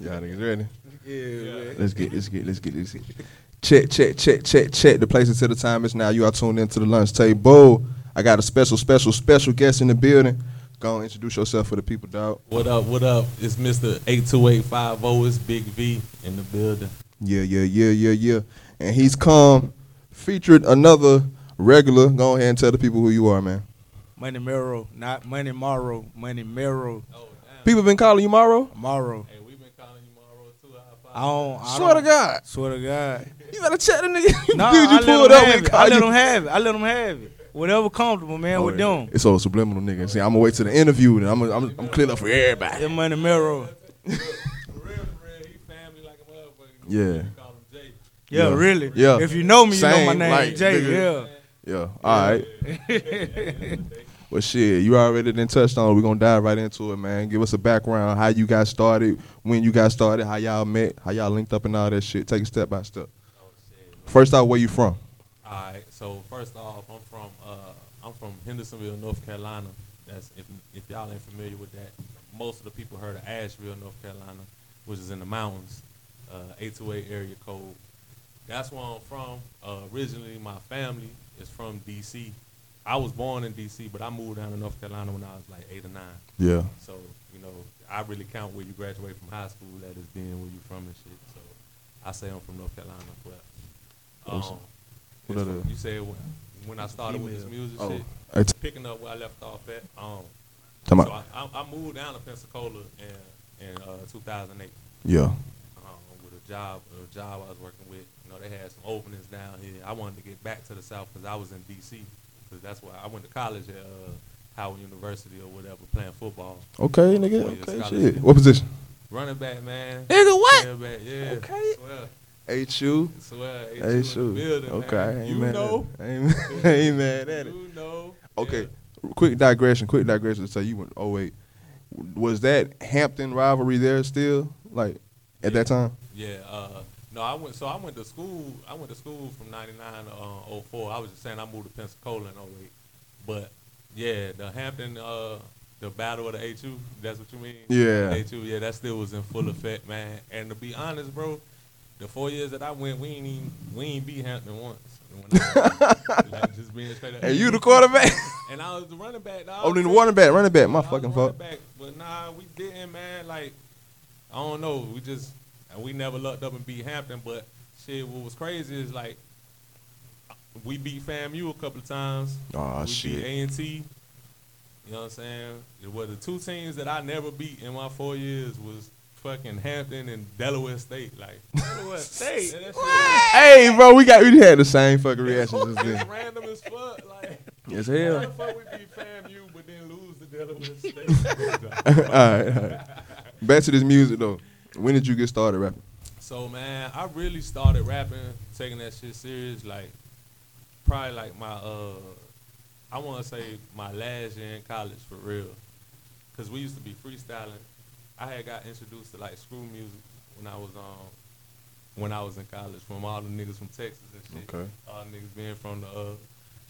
Y'all niggas ready? Yeah, man. Let's get this. Check the place until the time is now. You are tuned into The Lunch Table. I got a special guest in the building. Go on, introduce yourself for the people, dog. What up? It's Mr. 82850. It's Big V in the building. Yeah. And he's come, featured another regular. Go ahead and tell the people who you are, man. Money Mero, not Money Morrow, Money Mero. Oh, people been calling you Morrow? Morrow. Hey, we've been calling you Morrow too. I swear to God. You better check the nigga. Nah, I let him have it. Whatever comfortable, man, we're doing. It's all subliminal, nigga. See, I'm going to wait till the interview, and I'm clear up for everybody. That Money Mero. For real, he family like a motherfucker. Yeah. Call him Jay. Yeah, really. Yeah. If you know me, you know my name, like, Jay. Nigga. Yeah. Yeah, all right. Well, shit, you already done touched on it. We're going to dive right into it, man. Give us a background, how you got started, when you got started, how y'all met, how y'all linked up and all that shit. Take it step by step. Oh, shit. First off, where you from? All right, so first off, I'm from Hendersonville, North Carolina. That's if y'all ain't familiar with that, most of the people heard of Asheville, North Carolina, which is in the mountains, 828 area code. That's where I'm from. Originally, my family is from D.C. I was born in D.C., but I moved down to North Carolina when I was like 8 or 9. Yeah. So I really count where you graduate from high school that is being where you from and shit. So I say I'm from North Carolina, but. You said when I started with this music shit, picking up where I left off at. So I moved down to Pensacola in 2008. Yeah. With a job I was working with. They had some openings down here. I wanted to get back to the South because I was in D.C. Because that's why I went to college at Howard University or whatever, playing football. Okay, nigga. Okay, shit. What position? Running back, man. Nigga, what? Running back, yeah. Okay. H.U. I swear, H.U. Building, okay, man. I ain't mad at it. You know. Okay, yeah. Quick digression. So you went, was that Hampton rivalry there still, like, at that time? Yeah, no, I went to school from 99 to 04. I was just saying I moved to Pensacola in 08. But, yeah, the Hampton, the battle of the H.U., that's what you mean? Yeah. H.U., yeah, that still was in full effect, man. And to be honest, bro, the 4 years that I went, we ain't beat Hampton once. Like, just being straight up. And you the quarterback? And I was the running back. Running back. My fucking fault. But nah, we didn't, man. Like, I don't know. We never lucked up and beat Hampton. But shit, what was crazy is like, we beat FAMU a couple of times. Oh shit. We beat A and T. You know what I'm saying? Well, the two teams that I never beat in my 4 years was fucking Hampton and Delaware State, like. Delaware State. Hey, bro, we had the same fucking reactions as this. Random as fuck, like. Yes, hell. Why the fuck we beat FAMU but then lose to Delaware State? All right. Back to this music though. When did you get started rapping? So man, I really started rapping, taking that shit serious, like probably like my I want to say my last year in college for real, cause we used to be freestyling. I had got introduced to like school music when I was in college from all the niggas from Texas and shit. Okay. All the niggas being from the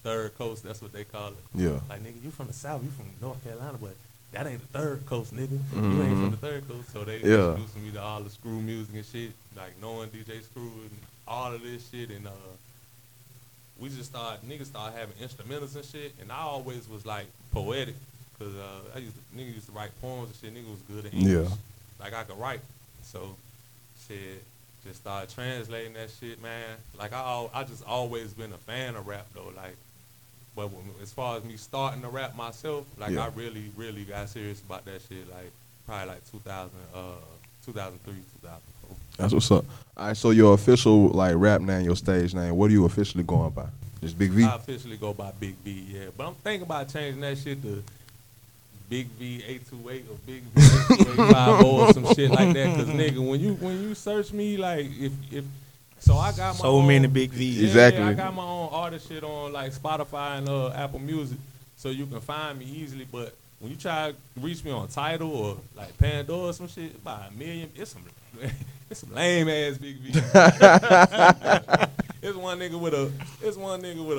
Third Coast, that's what they call it. Yeah. Like nigga, you from the South, you from North Carolina, but that ain't the Third Coast, nigga. Mm-hmm. You ain't from the Third Coast, so they introduced me to all the screw music and shit, like knowing DJ Screw and all of this shit, and we just started having instrumentals and shit, and I always was like poetic. Cause nigga used to write poems and shit. Nigga was good at English. Yeah. Like I could write, so shit, just started translating that shit, man. Like I just always been a fan of rap though. Like, but as far as me starting to rap myself, like I really, really got serious about that shit. Like probably like 2003, 2004. That's what's up. All right, so your official like rap name, your stage name, what are you officially going by? Just Big V. I officially go by Big V, yeah. But I'm thinking about changing that shit to Big V 828 or Big V 850 or some shit like that, cause nigga, when you search me, like if so I got my so own, many Big V's. Yeah, exactly. I got my own artist shit on like Spotify and Apple Music, so you can find me easily. But when you try to reach me on Tidal or like Pandora or some shit, it's about 1 million. It's some lame ass Big V. It's one nigga with a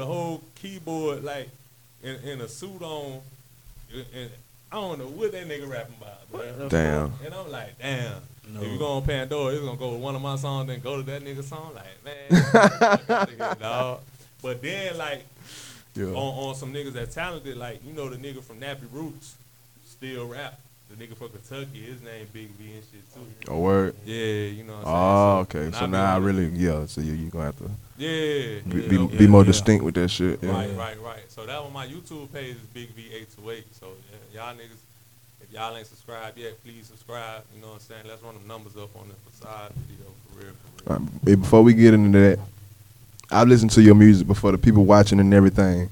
whole keyboard like in a suit on. And I don't know what that nigga rapping about, bro. Damn. And I'm like, damn. No. If you go on Pandora, it's gonna go with one of my songs, then go to that nigga's song. Like, man, nigga, dog. But then, like, yeah. on some niggas that talented, like, you know, the nigga from Nappy Roots still rap. The nigga from Kentucky, his name Big B and shit too. Oh, word. Yeah, you know what I'm saying? Oh, okay. So now I really, yeah. So you're gonna have to be more distinct with that shit. Yeah. Right. So that one, my YouTube page is Big B828. So yeah, y'all niggas, if y'all ain't subscribed yet, please subscribe. You know what I'm saying? Let's run them numbers up on the Facade video for real. Right, before we get into that, I listened to your music before the people watching and everything.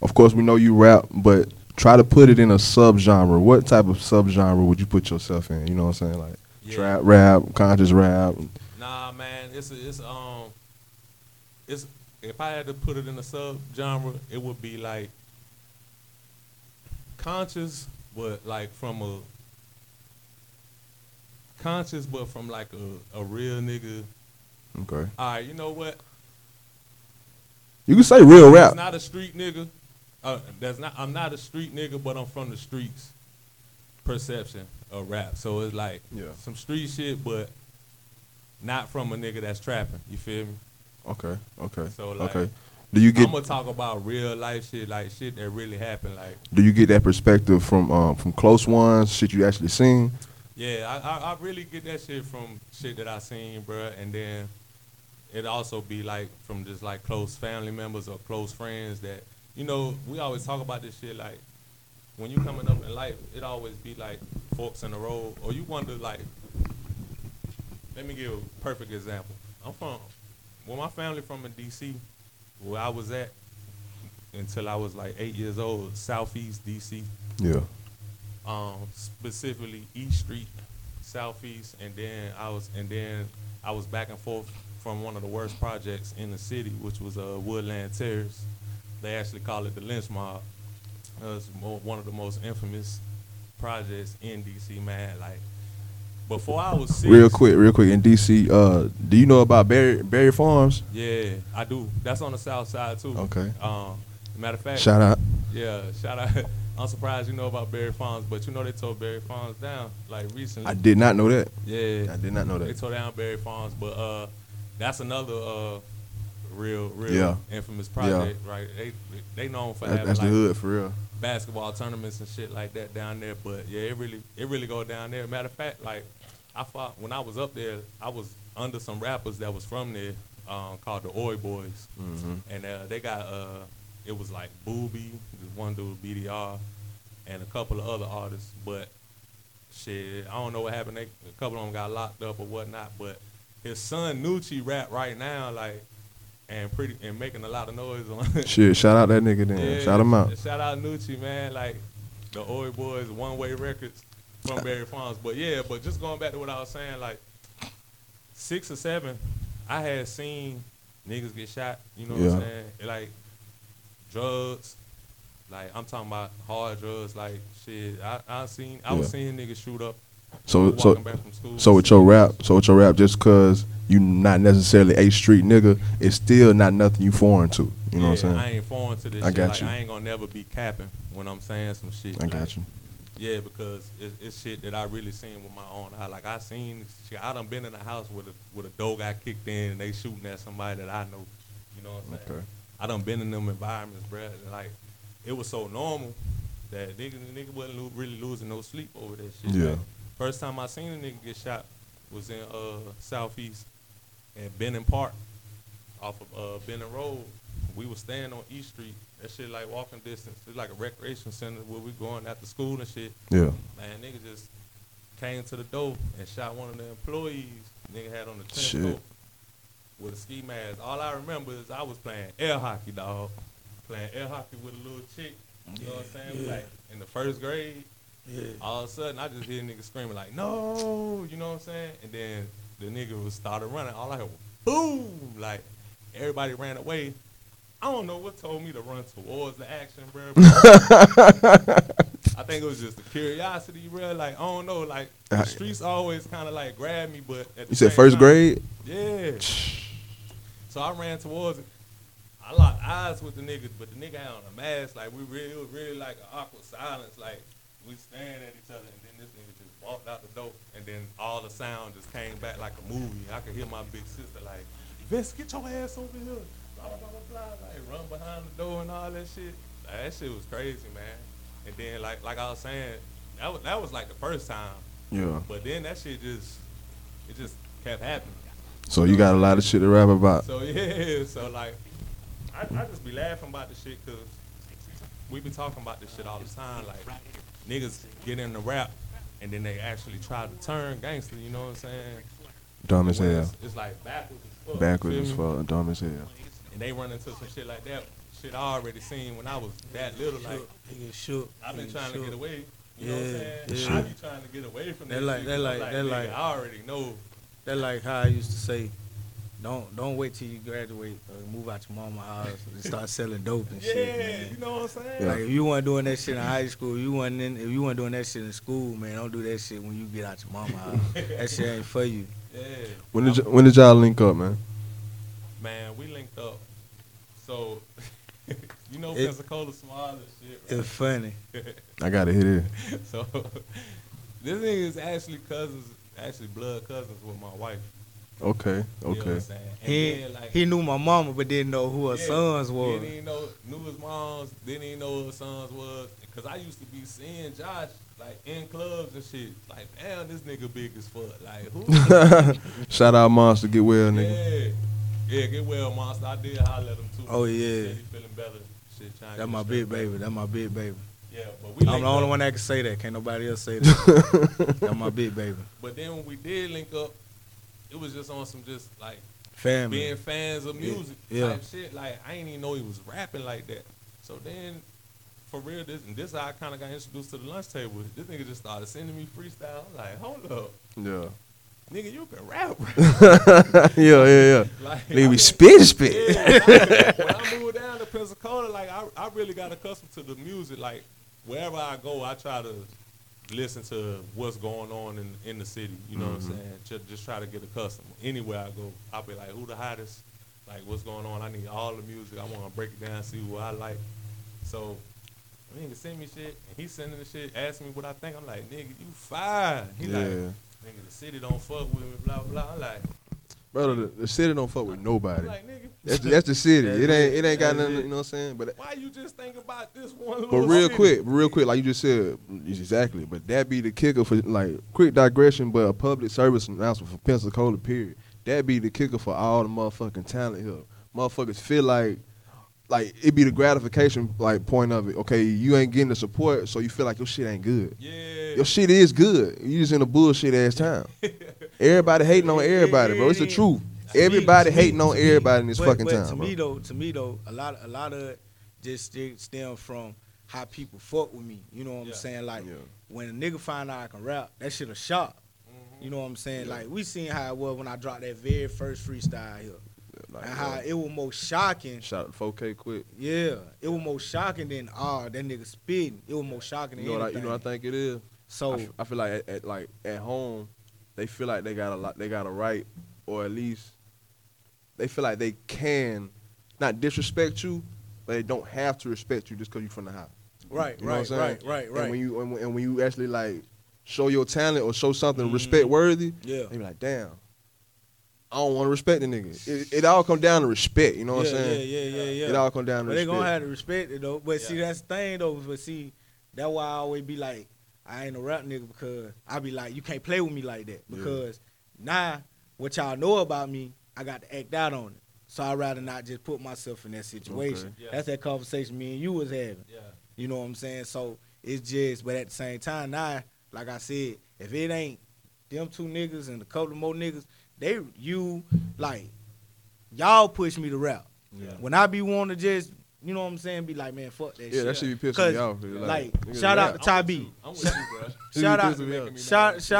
Of course, we know you rap, but try to put it in a subgenre. What type of subgenre would you put yourself in? You know what I'm saying? Like trap rap, conscious rap. Nah, man, it's if I had to put it in a subgenre, it would be like conscious but from like a real nigga. Okay. All right, you know what? You can say real rap. It's not a street nigga. I'm not a street nigga, but I'm from the streets. Perception of rap, so it's like some street shit, but not from a nigga that's trapping. You feel me? Okay. So like, do you get? I'm gonna talk about real life shit, like shit that really happened. Like, do you get that perspective from close ones, shit you actually seen? Yeah, I really get that shit from shit that I seen, bro, and then it also be like from just like close family members or close friends that. You know, we always talk about this shit, like, when you coming up in life, it always be, like, forks in the road. Or you wonder, like, let me give a perfect example. My family from in D.C., where I was at until I was, like, 8 years old, Southeast D.C. Yeah. Specifically East Street, Southeast, and then I was back and forth from one of the worst projects in the city, which was Woodland Terrace. They actually call it the Lynch Mob. It's one of the most infamous projects in D.C., man. Like, before I was 6. Real quick. In D.C., do you know about Barry Farms? Yeah, I do. That's on the south side, too. Okay. Matter of fact. Shout out. Yeah, shout out. I'm surprised you know about Barry Farms, but you know they tore Barry Farms down, like, recently. I did not know that. Yeah. I did not know that. They tore down Barry Farms, but that's another... Real infamous project, right? They known for having that's like the hood for real basketball tournaments and shit like that down there. But yeah, it really go down there. Matter of fact, like I fought when I was up there, I was under some rappers that was from there, called the Oye Boys, and they got it was like Booby, one dude BDR, and a couple of other artists. But shit, I don't know what happened. A couple of them got locked up or whatnot. But his son Nucci rap right now, like. And making a lot of noise on it. Shit, shout out that nigga then. Yeah, shout him out. Shout out Nucci, man. Like, the Oye Boys, One Way Records from Barry Farms. But, yeah, just going back to what I was saying, like, 6 or 7, I had seen niggas get shot, you know what I'm saying? Like, drugs. Like, I'm talking about hard drugs. Like, shit, I was seeing niggas shoot up. So back from school. So with your rap, just because you not necessarily a street nigga, it's still not nothing you foreign to. You know what I'm saying? I ain't foreign to this shit. Got like, you. I ain't gonna never be capping when I'm saying some shit. I got like, you. Yeah, because it's shit that I really seen with my own eye. Like I seen shit. I done been in a house with a Doh got kicked in and they shooting at somebody that I know. You know what I'm saying? Okay. I done been in them environments, bruh. Like it was so normal that nigga wasn't really losing no sleep over that shit. Yeah. Like, first time I seen a nigga get shot was in Southeast. And Benning Park, off of Benning Road, we was staying on East Street. That shit like walking distance. It's like a recreation center where we going after school and shit. Yeah. Man, nigga just came to the door and shot one of the employees. Nigga had on the trench coat with a ski mask. All I remember is I was playing air hockey, dog. Playing air hockey with a little chick. You know what I'm saying? Yeah. Like in the first grade, all of a sudden I just hear niggas screaming like, no, you know what I'm saying? And then the nigga started running. All I heard was boom! Like, everybody ran away. I don't know what told me to run towards the action, bro. I think it was just the curiosity, bro. Like, I don't know. Like, the streets always kind of, like, grabbed me. But at the You said first time, grade? Yeah. So I ran towards it. I locked eyes with the niggas, but the nigga had on a mask. Like, it was really, like, an awkward silence. Like, we staring at each other, and then this nigga just walked out the door, and then all the sound just came back like a movie. I could hear my big sister like, Vince, get your ass over here, blah, blah, blah, blah, like run behind the door and all that shit. Like, that shit was crazy, man. And then like I was saying, that was like the first time. Yeah. But then that shit just kept happening. So you got a lot of shit to rap about. So yeah, so like I just be laughing about this shit because we be talking about this shit all the time. Like niggas get in the rap and then they actually try to turn gangster. You know what I'm saying? Dumb as hell. It's like backwards as fuck. Backwards as fuck. Dumb as hell. And they run into some shit like that. Shit I already seen when I was that little. Like nigga shook. I've been trying to get away. You know what I'm saying? I be trying to get away from that. They like. I already know. That's like how I used to say, don't wait till you graduate or move out your mama's house and start selling dope and shit. Man. You know what I'm saying? Like if you weren't doing that shit in high school, if you weren't doing that shit in school, man, don't do that shit when you get out your mama's house. That shit ain't for you. Yeah. When did y'all link up, man? Man, we linked up. So you know Pensacola small and shit, right? It's funny. I gotta hit it. So this thing is actually cousins. Actually, blood cousins with my wife. Okay. You know what I'm saying? He knew my mama, but didn't know who her sons was. He knew his moms, didn't even know who her sons was. Because I used to be seeing Josh, like, in clubs and shit. Like, damn, this nigga big as fuck. Like, who? Shout out Monster, get well, nigga. Yeah, get well, Monster. I did holler at him, too. Oh, yeah. He feeling better. Shit, trying That's my big baby. That's my big baby. Yeah, but I'm the only one that can say that. Can't nobody else say that. That's my big baby. But then when we did link up, it was just on some just like family, being fans of music type shit. Like I didn't even know he was rapping like that. So then, for real, this how I kind of got introduced to The Lunch Table. This nigga just started sending me freestyle. I'm like, hold up, nigga, you can rap. Yeah. Like, nigga, we spit. Yeah, when I moved down to Pensacola, like I really got accustomed to the music, like. Wherever I go, I try to listen to what's going on in the city. You know what I'm saying? Just try to get accustomed. Anywhere I go, I'll be like, who the hottest? Like, what's going on? I need all the music. I want to break it down, see what I like. So, I mean, he send me shit. And he sending the shit, asking me what I think. I'm like, nigga, you fine. He like, nigga, the city don't fuck with me, blah, blah. I'm like. Bro, the city don't fuck with nobody. Like, nigga, that's the city. It ain't got nothing. You know what I'm saying? But why you just think about this one? Little but real quick, like you just said, exactly. But that be the kicker for like quick digression. But a public service announcement for Pensacola. Period. That be the kicker for all the motherfucking talent here. Motherfuckers feel like it be the gratification like point of it. Okay, you ain't getting the support, so you feel like your shit ain't good. Yeah, your shit is good. You just in a bullshit ass town. Everybody hating on everybody, bro. It's the truth. Everybody hating on everybody in this fucking town, bro. To me though, a lot of it just stem from how people fuck with me. You know what I'm saying? Like when a nigga find out I can rap, that shit a shock. You know what I'm saying? Like we seen how it was when I dropped that very first freestyle here, and how it was more shocking. Shot 4K quick. Yeah, it was more shocking than that nigga spitting. It was more shocking than anything. You know what I think it is. So I feel like at home. They feel like they got a right, or at least they feel like they can not disrespect you, but they don't have to respect you just because you're from the house. Right, you know right. And when you actually like show your talent or show something respect worthy, they be like, damn, I don't want to respect the nigga. It all come down to respect. You know what I'm saying? Yeah. It all come down to respect. They gonna have to respect it though. But see, that's the thing though. But see, that's why I always be like. I ain't a rap nigga because I be like, you can't play with me like that because now what y'all know about me, I got to act out on it. So I'd rather not just put myself in that situation. Okay. Yeah. That's that conversation me and you was having. Yeah. You know what I'm saying? So it's just, but at the same time, now, like I said, if it ain't them two niggas and a couple of more niggas, y'all push me to rap. Yeah. When I be wanting to just, you know what I'm saying? Be like, man, fuck that shit. Yeah, that shit be pissing me off. Like shout out to Ty B. I'm with you, bro. shout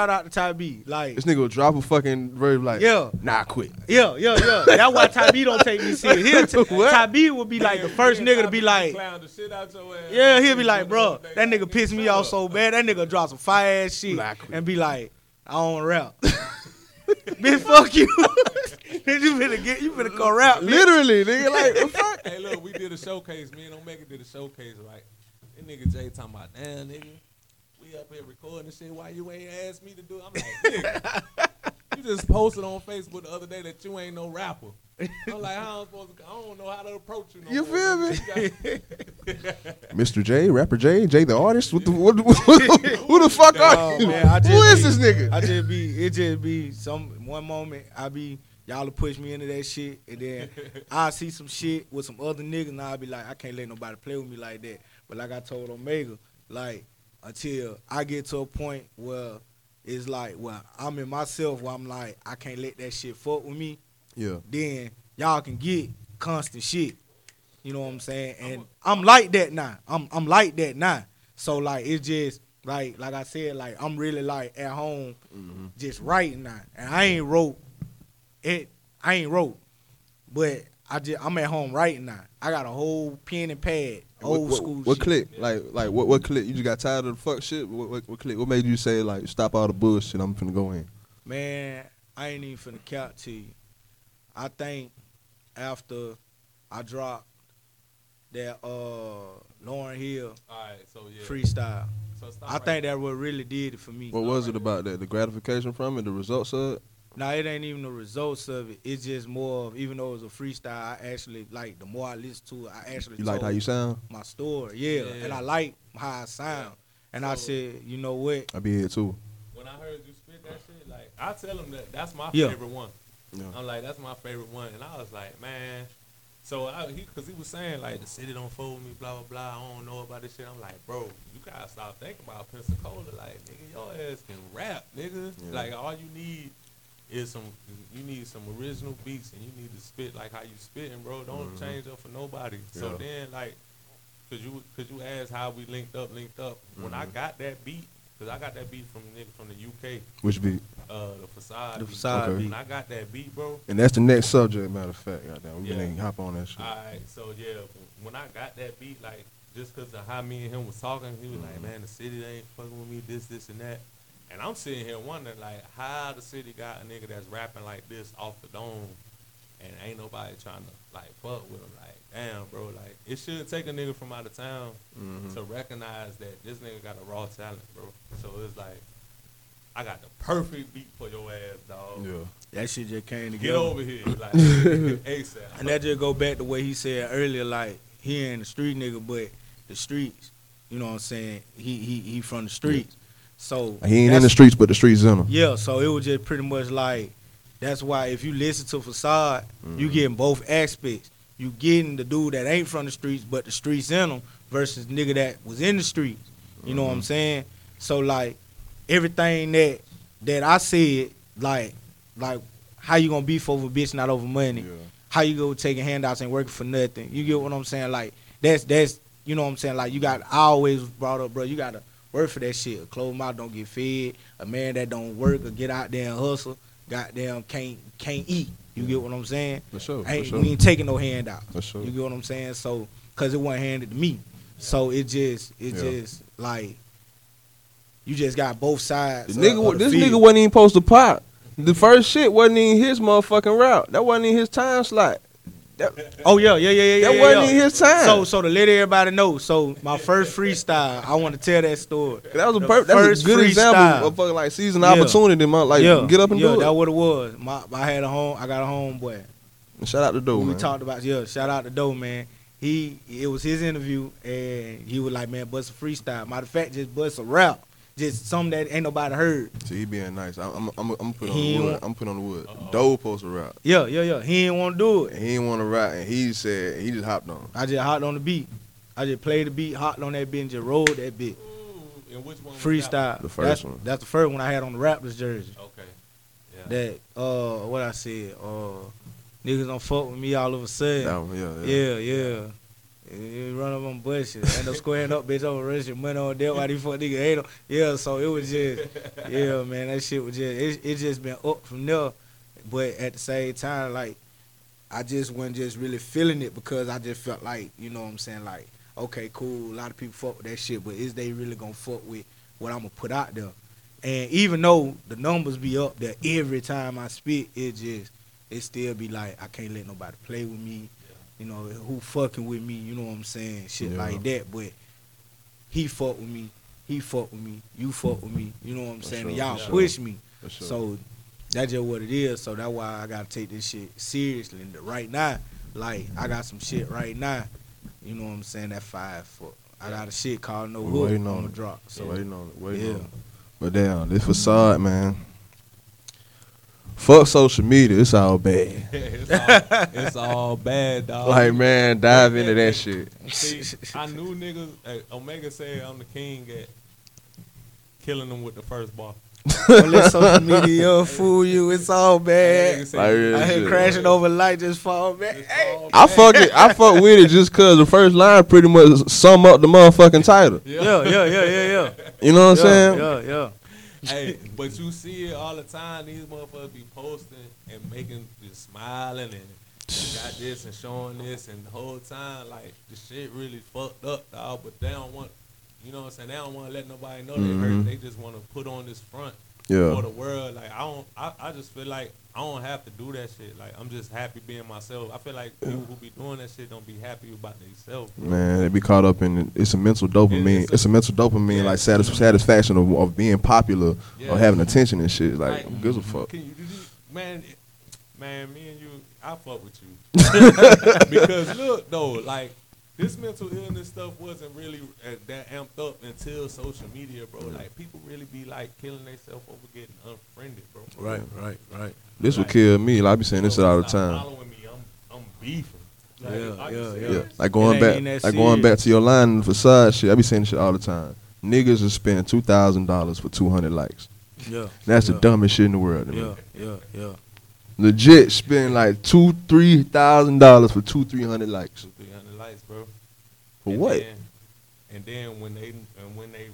out to Ty B. Like, this nigga will drop a fucking verse like, nah, quit. Yeah. That's why Ty B don't take me serious. Ty B would be like the first nigga to be like, the shit out your ass. Yeah, he'll be like, bro, that nigga pissed me off so bad. That nigga drop some fire ass shit and be like, I don't rap. Bitch, fuck you. You better go rap. Literally, nigga. Like, fuck. Hey, look, we did a showcase. Me and Omega did a showcase, right? That nigga Jay talking about, damn, nigga. We we up here recording and shit. Why you ain't asked me to do it? I'm like, nigga, you just posted on Facebook the other day that you ain't no rapper. I'm like, how am I supposed to? I don't know how to approach you. No you more. Feel me? Mr. J, rapper J, J the artist. What the? Who the fuck are you? Man, who is this nigga? It just be some one moment I be. Y'all will push me into that shit, and then I'll see some shit with some other niggas, and I'll be like, I can't let nobody play with me like that. But like I told Omega, like, until I get to a point where it's like, well, I'm in myself where I'm like, I can't let that shit fuck with me, yeah. Then y'all can get constant shit. You know what I'm saying? And I'm like that now. I'm like that now. So, like, it's just... Like I said, like, I'm really, like, at home just writing now. And I ain't wrote, but I'm at home writing now. I got a whole pen and pad, old school. What shit. Click? Like what click? You just got tired of the fuck shit. What click? What made you say like stop all the bullshit? I'm finna go in. Man, I ain't even finna count to you. I think after I dropped that Lauryn Hill freestyle, I think that what really did it for me. What was it about that? The gratification from it, the results of it. Nah, it ain't even the results of it. It's just more of, even though it was a freestyle, I actually, like, the more I listen to it, I actually told how you sound? My story, yeah. And I like how I sound. Yeah. And so I said, you know what? I be here, too. When I heard you spit that shit, like, I tell them that's my favorite one. Yeah. I'm like, that's my favorite one. And I was like, man. So, because he was saying, like, the city don't fold me, blah, blah, blah. I don't know about this shit. I'm like, bro, you got to stop thinking about Pensacola. Like, nigga, your ass can rap, nigga. Yeah. Like, all you need... You need some original beats, and you need to spit like how you spitting, bro. Don't change up for nobody. Yeah. So then, like, cause you asked how we linked up. When I got that beat, cause I got that beat from a nigga from the UK. Which beat? The Facade. The Facade beat. When I got that beat, bro. And that's the next subject, matter of fact. Goddamn, we gonna hop on that shit. All right. So yeah, when I got that beat, like, just cause of how me and him was talking, he was like, man, the city ain't fucking with me, this and that. And I'm sitting here wondering, like, how the city got a nigga that's rapping like this off the dome and ain't nobody trying to, like, fuck with him. Like, damn, bro, like, it should take a nigga from out of town to recognize that this nigga got a raw talent, bro. So it's like, I got the perfect beat for your ass, dog. Yeah. That shit just came together. Get over here. Like, ASAP. And that just go back to what he said earlier, like, he ain't a street nigga, but the streets, you know what I'm saying? He from the streets. Yeah. So he ain't in the streets, but the streets in him. Yeah, so it was just pretty much like, that's why if you listen to Facade, you getting both aspects. You getting the dude that ain't from the streets, but the streets in him, versus nigga that was in the streets. You know what I'm saying? So, like, everything that I said, like how you gonna beef over bitch, not over money? Yeah. How you go taking handouts and working for nothing? You get what I'm saying? Like, that's you know what I'm saying? Like, you got, I always brought up, bro, you gotta work for that shit. A closed mouth don't get fed. A man that don't work or get out there and hustle, goddamn can't eat. You get what I'm saying? For sure. We ain't taking no handout. For sure. You get what I'm saying? So, cause it wasn't handed to me. Yeah. So it just like, you just got both sides. This nigga wasn't even supposed to pop. The first shit wasn't even his motherfucking route. That wasn't even his time slot. That wasn't even his time. So to let everybody know, so my first freestyle, I want to tell that story. That was a good example of fucking like season opportunity. Man, like get up and do it. That what it was. I got a homeboy. Shout out to Doh. We talked about shout out to Doh, man. It was his interview, and he was like, man, bust a freestyle. Matter of fact, just bust a rap. Just something that ain't nobody heard. See, he being nice. I'm putting on the wood. Doh post a rap. Yeah. He didn't want to do it. And he didn't want to rap, and he said he just hopped on. I just hopped on the beat. I just played the beat, hopped on that beat, and just rolled that beat. Ooh, and which one? Freestyle. The first one. That's the first one I had on the Raptors jersey. Okay. Yeah. That what I said. Niggas don't fuck with me all of a sudden. That one, yeah. You run up on bullshit. End up squaring up, bitch. I'm rich your money on that. Why these fuck niggas hate them? Yeah, so it was just, man. That shit was just, it just been up from there. But at the same time, like, I just wasn't just really feeling it because I just felt like, you know what I'm saying? Like, okay, cool. A lot of people fuck with that shit, but is they really gonna fuck with what I'm gonna put out there? And even though the numbers be up there every time I spit, it still be like, I can't let nobody play with me. You know, who fucking with me, you know what I'm saying? Shit like that, but he fucked with me. he fuck with me, you fuck with me, you know what I'm saying? Sure, y'all push me. Sure. So that's just what it is. So that's why I gotta take this shit seriously. And right now, like, I got some shit right now, you know what I'm saying, that five foot. I got a shit called No Hook on the drop. So waiting on it, waiting on it. But damn, this facade, man. Fuck social media, it's all bad. It's all bad, dog. Like, man, dive into that shit. See, I knew niggas. Omega said I'm the king at killing them with the first bar. Well, let social media fool you. It's all bad. Like, I hear crashing over light just fall back. Hey. I fuck with it just cause the first line pretty much sum up the motherfucking title. Yeah. You know what I'm saying? Yeah. Hey, but you see it all the time. These motherfuckers be posting and making, just smiling and got this and showing this, and the whole time like the shit really fucked up, dog. But they don't want, you know what I'm saying? They don't want to let nobody know they hurt. They just want to put on this front for the world. Like I just feel like I don't have to do that shit. Like I'm just happy being myself. I feel like people who be doing that shit don't be happy about themselves. Man, they be caught up in it's a mental dopamine. It's a mental dopamine, like satisfaction of being popular, or having attention and shit. Like who gives a fuck? Can you do this? Man, me and you, I fuck with you. Because look though, like, this mental illness stuff wasn't really that amped up until social media, bro. Like, people really be, like, killing themselves over getting unfriended, bro. Right. This like, will kill me. Like, I be saying this all the time. Following me, I'm beefing. Like, yeah. Like going back to your line and facade shit, I be saying this shit all the time. Niggas are spending $2,000 for 200 likes. Yeah. That's the dumbest shit in the world to me. Yeah. Legit spend like $2,000-$3,000 for 200-300 likes. 200-300 likes, bro. For and what? Then when they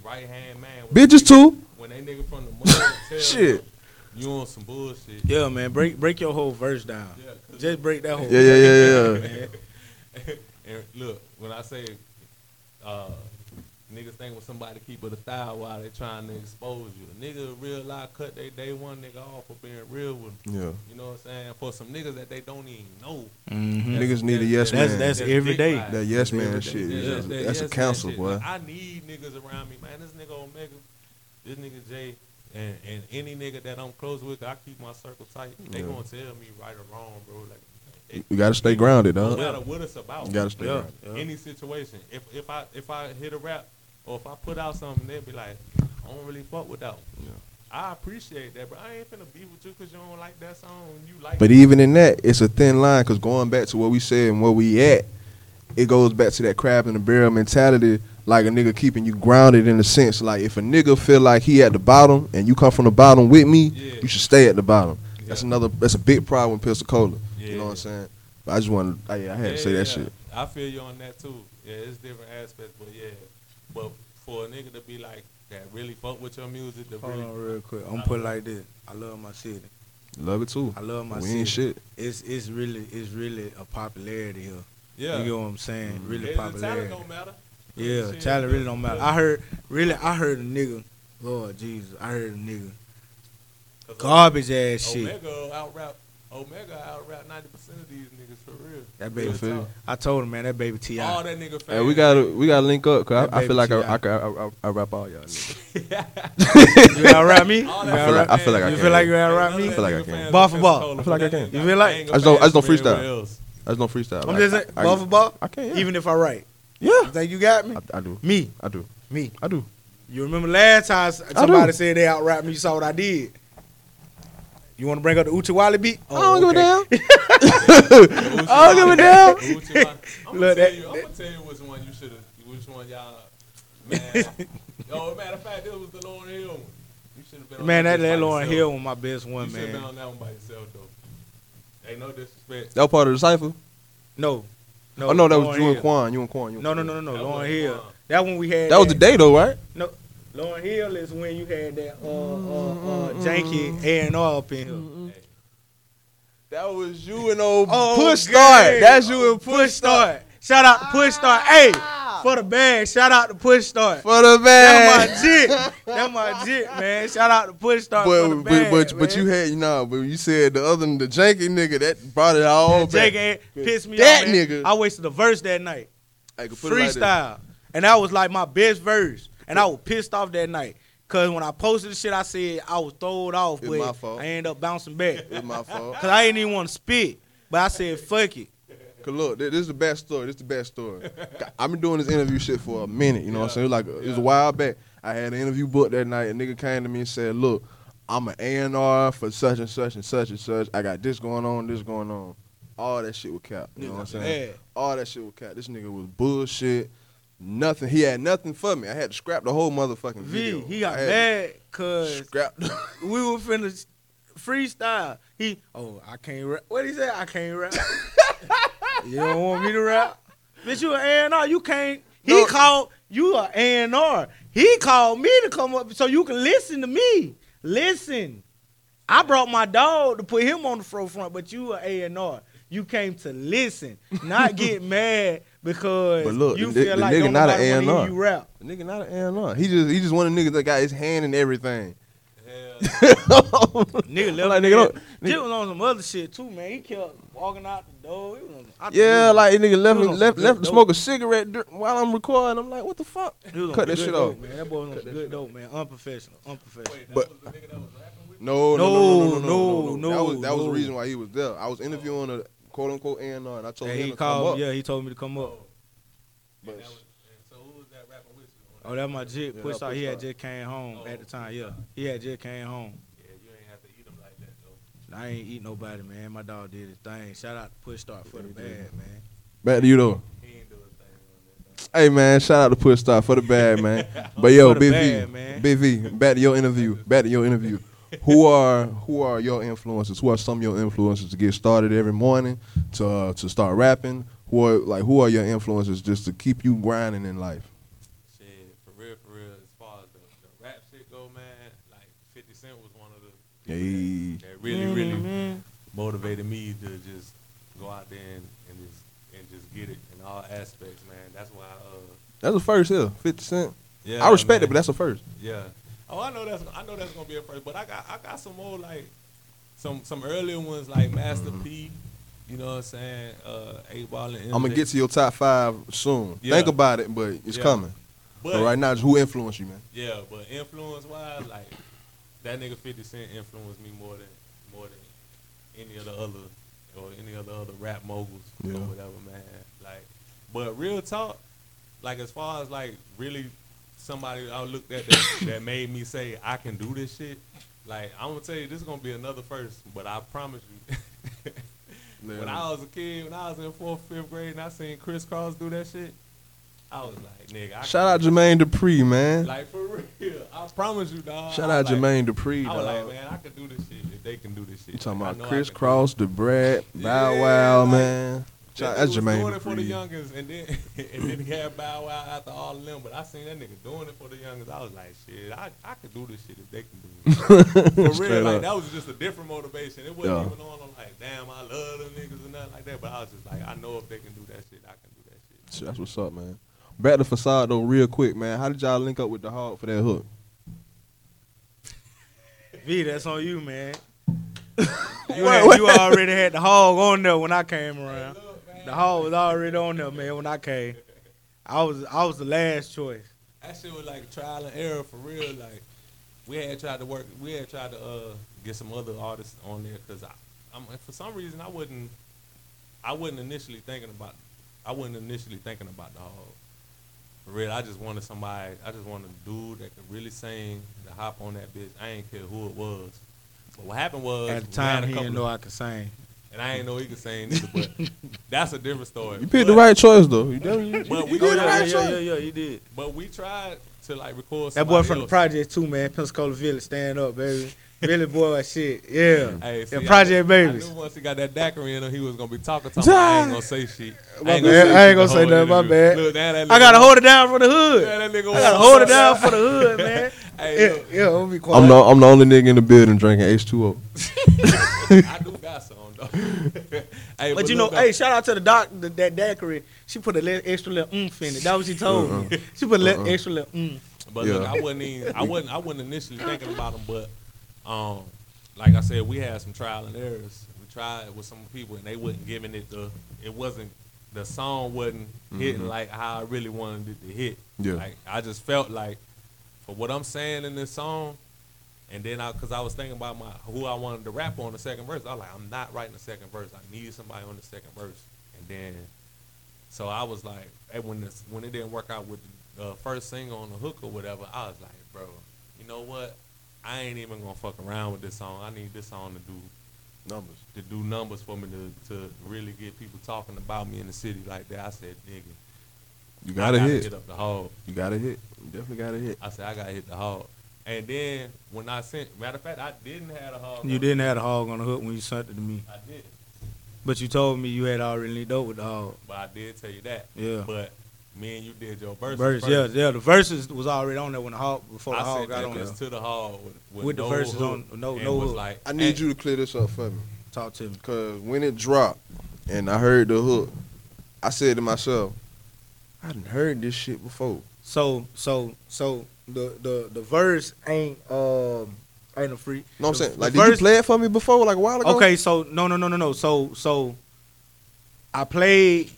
right hand man. Bitches too. When they nigga from the mother shit. You on some bullshit. Yeah, man. Break your whole verse down. Yeah, just break that whole. Yeah. And look, when I say niggas think when somebody keep it a thigh while they trying to expose you. A nigga real life cut they day one nigga off for being real with them. Yeah. You know what I'm saying? For some niggas that they don't even know. Mm-hmm. Niggas need a yes man. That's every day. That yes man shit. That's a counsel, boy. I need niggas around me, man. This nigga Omega, this nigga Jay, and any nigga that I'm close with, I keep my circle tight. They gonna tell me right or wrong, bro. Like, you gotta stay grounded, huh? No matter what it's about. You gotta stay grounded. Yeah. Any situation. If I hit a rap, or if I put out something, they'll be like, I don't really fuck with that one. Yeah. I appreciate that, but I ain't finna beef with you because you don't like that song. You like. But it. Even in that, it's a thin line because going back to what we said and where we at, it goes back to that crab in the barrel mentality, like a nigga keeping you grounded in a sense. Like if a nigga feel like he at the bottom and you come from the bottom with me, you should stay at the bottom. Yeah. That's a big problem in Pensacola. Yeah. You know what I'm saying? But I just want to, I had to say that shit. I feel you on that too. Yeah, it's different aspects, but yeah. But for a nigga to be like that, really fuck with your music. Hold on, real quick. I'm put it like this. I love my city. Love it too. I love my city. We ain't shit. It's really a popularity here. Yeah, you know what I'm saying. Mm-hmm. Really popularity. Talent don't matter. Yeah, talent really don't matter. I heard a nigga. Lord Jesus, I heard a nigga. Garbage ass Omega shit. Omega out-rap 90% of these niggas for real. That baby, I told him, man, that baby T.I. All that nigga fans. Hey, we gotta link up, cause I feel like I rap all y'all niggas. You out-rap me? I feel like I can. You feel like you out-rap me? I feel like I can. Ball for ball. I feel like I can. You feel like? I just don't freestyle. I'm just saying, ball for ball? I can, yeah. Even if I write. Yeah. You think you got me? I do. You remember last time somebody said they out-rap me, you saw what I did? You want to bring up the Uchiwali beat? I don't give a damn. I'm going to tell you which one you should have, which one y'all, man. Yo, matter of fact, this was the Lauryn Hill one. You should have been on that Lauryn Hill one, my best one, you man. You should have been on that one by yourself, though. Ain't no disrespect. That was part of the cypher? No. Oh, no, that was you and Quan. No. Lauryn Hill. That one we had. That was the day, though, right? No. Lauryn Hill is when you had that janky A&R up in here. That was you and old Push Start. That's you and Push Start. Shout out to Push Start. Hey, for the bag. Shout out to Push Start. For the bag. That's my jit, man. Shout out to Push Start for the bag. But you had, but you said the janky nigga, that brought it all back. Janky pissed me off. That nigga. I wasted a verse that night. Freestyle. Like, and that was like my best verse. And I was pissed off that night. Because when I posted the shit, I said I was throwed off, but my fault. I ended up bouncing back. It's my fault. Because I didn't even want to spit, but I said, fuck it. Because look, this is the best story. This is the best story. I've been doing this interview shit for a minute, you know what I'm saying? It was a while back. I had an interview booked that night. A nigga came to me and said, look, I'm an A&R for such and such and such and such. I got this going on. All that shit was cap. You know what I'm saying? Yeah. All that shit was cap. This nigga was bullshit. Nothing. He had nothing for me. I had to scrap the whole motherfucking video. He got mad because we were finna freestyle. I can't rap. What he say? I can't rap. You don't want me to rap? Bitch, you an A&R. You can't. He called you an A&R. He called me to come up so you can listen to me. Listen, I brought my dog to put him on the front, but you an A&R. You came to listen, not get mad because look, you feel like don't nobody want to hear you rap. The nigga not an A&R. He just one of the niggas that got his hand in everything. Hell. Nigga left like, nigga Jit was on some other shit too, man. He kept walking out the door. Nigga left to smoke a cigarette while I'm recording. I'm like, what the fuck? Cut that shit off. Man, that boy was good dope, man. Unprofessional. Wait, but was the nigga that was rapping with you? No. That was the reason why he was there. I was interviewing a quote-unquote A&R, and I told him to come up. Yeah, he told me to come up. But so who was that rapping with you? Oh, that my Jit. Push Start. He had just came home at the time, yeah. He had just came home. Yeah, you ain't have to eat him like that, though. I ain't eat nobody, man. My dog did his thing. Shout out to Push Start for the bag, man. Back to you, though. He ain't do his thing on that, though. Hey, man, shout out to Push Start for the bag, man. But, yo, Big V, back to your interview. Who are your influences? Who are some of your influences to get started every morning, to start rapping? Who are your influences just to keep you grinding in life? Shit, for real. As far as the rap shit go, man, like 50 Cent was one of the that really motivated me to just go out there and just get it in all aspects, man. That's why. That's a first, 50 Cent. Yeah, I respect it, but that's a first. Yeah. Oh, I know that's gonna be a first, but I got some more like some earlier ones like Master P, you know what I'm saying? 8 Ball and MJ. I'm gonna get to your top 5 soon. Yeah. Think about it, but it's coming. But right now, it's who influenced you, man? Yeah, but influence wise, like that nigga 50 Cent influenced me more than any other rap moguls or whatever, man. Like, but real talk, like as far as like really. Somebody I looked at that made me say I can do this shit. Like I'm gonna tell you, this is gonna be another first, but I promise you. When I was a kid, when I was in 4th, 5th grade, and I seen Kris Kross do that shit, I was like, nigga. Shout out Jermaine Dupri, man. Like for real, I promise you, dog. Shout out Jermaine Dupri, dog. I was like, man, I can do this shit if they can do this shit. You talking about Kris Kross, the Brad, Bow Wow, man. That's Jermaine. Doing it for the youngins, and then he had Bow Wow after all of them. But I seen that nigga doing it for the youngins. I was like, shit, I could do this shit if they can do it. For real, like that was just a different motivation. It wasn't even on them like, damn, I love them niggas or nothing like that. But I was just like, I know if they can do that shit, I can do that shit. So that's what's up, man. Back to Facade though, real quick, man. How did y'all link up with the Hawg for that hook? V, that's on you, man. You already had the Hawg on there when I came around. The Hawg was already on there, man, when I came. I was the last choice. That shit was like trial and error for real. Like, we had tried to get some other artists on there because I'm for some reason I wasn't initially thinking about the Hawg. For real, I just wanted a dude that could really sing, to hop on that bitch. I ain't care who it was. But what happened was at the time he didn't know I could sing. And I ain't know he could sing either, but that's a different story. You picked the right choice, though. You did the right choice. Yeah, you did. But we tried to, like, record that boy from the project, too, man. Pensacola Village, stand up, baby. Billy boy, shit, yeah. Hey, see, Project Babies. I knew once he got that daiquiri in him, he was going to be talking. I ain't going to say shit. I ain't going to say nothing, my bad. Look, I got to hold it down for the hood. Yeah, I got to hold it down for the hood, man. Hey, yeah, I'm going to be quiet. I'm the only nigga in the building drinking H2O. I do got some. Hey, but you know, hey, shout out to the doc, that daiquiri. She put a extra little oomph in it. That was she told me. She put a extra little oomph. But look, I wasn't initially thinking about them. But like I said, we had some trial and errors. We tried with some people, and they wasn't giving it the. It wasn't the song wasn't hitting like how I really wanted it to hit. Yeah. Like I just felt like But what I'm saying in this song, and then because I was thinking about who I wanted to rap on the second verse, I was like, I'm not writing the second verse. I need somebody on the second verse. And then, so I was like, when it didn't work out with the first single on the hook or whatever, I was like, bro, you know what? I ain't even gonna fuck around with this song. I need this song to do numbers. To do numbers for me to really get people talking about me in the city like that. I said, nigga, you gotta hit up the Hawg. You gotta hit. You definitely gotta hit. I said I gotta hit the Hawg. And then when I sent, matter of fact, I didn't have a Hawg. You didn't have a Hawg on the hook when you sent it to me. I did. But you told me you had already linked up with the Hawg. But I did tell you that. Yeah. But me and you did your verses. Yeah. The verses was already on there when the Hawg got on there. I sent to the Hawg with no the verses hook, on no hook. Like, I need you to clear this up for me. Talk to me. Cause when it dropped and I heard the hook, I said to myself, I done heard this shit before. So the verse ain't a freak. No, I'm saying like did you play it for me before, like a while ago? Okay, so no. So I played.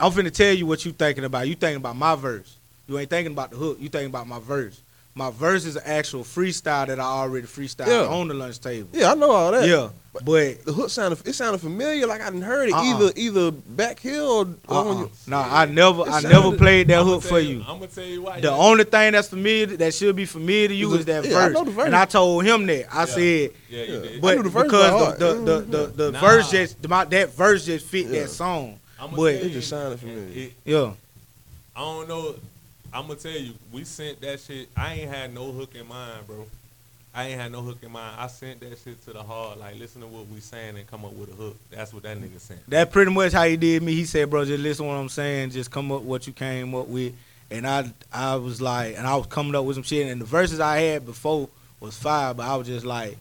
I'm finna tell you what you thinking about. You thinking about my verse. You ain't thinking about the hook. You thinking about my verse. My verse is an actual freestyle that I already freestyled on the lunch table. Yeah, I know all that. Yeah, but the hook sounded familiar. Like I done heard it either back here or on you. Nah, I never played that hook for you. I'm gonna tell you why. The only thing that's familiar that should be familiar to you is that verse. I know the verse. And I told him that. I said, you did. But I knew the verse because the verse just that verse just fit that song. But it just sounded familiar. I don't know. I'm going to tell you, we sent that shit. I ain't had no hook in mind, bro. I sent that shit to the Hawg. Like, listen to what we saying and come up with a hook. That's what that nigga saying. That pretty much how he did me. He said, bro, just listen to what I'm saying. Just come up what you came up with. And I was like, and I was coming up with some shit. And the verses I had before was fire, but I was just like,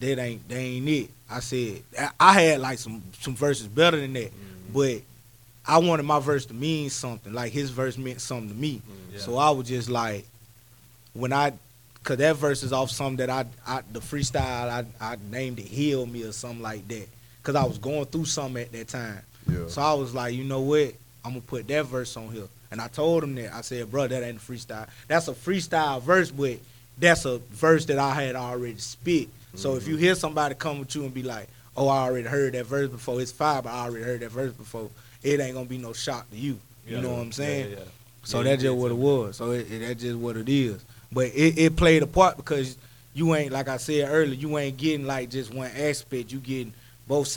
that ain't it. I said, I had like some verses better than that. Mm-hmm. But I wanted my verse to mean something. Like, his verse meant something to me. Yeah. So I was just like, because that verse is off something that the freestyle, I named it Heal Me or something like that. Because I was going through something at that time. Yeah. So I was like, you know what? I'm going to put that verse on here. And I told him that. I said, bro, that ain't a freestyle. That's a freestyle verse, but that's a verse that I had already spit. Mm-hmm. So if you hear somebody come with you and be like, oh, I already heard that verse before. It's fire, but I already heard that verse before. It ain't gonna be no shock to you. You know what I'm saying? Yeah. So that's just what it was. So that's just what it is. But it played a part because you ain't, like I said earlier, you ain't getting like just one aspect. You getting both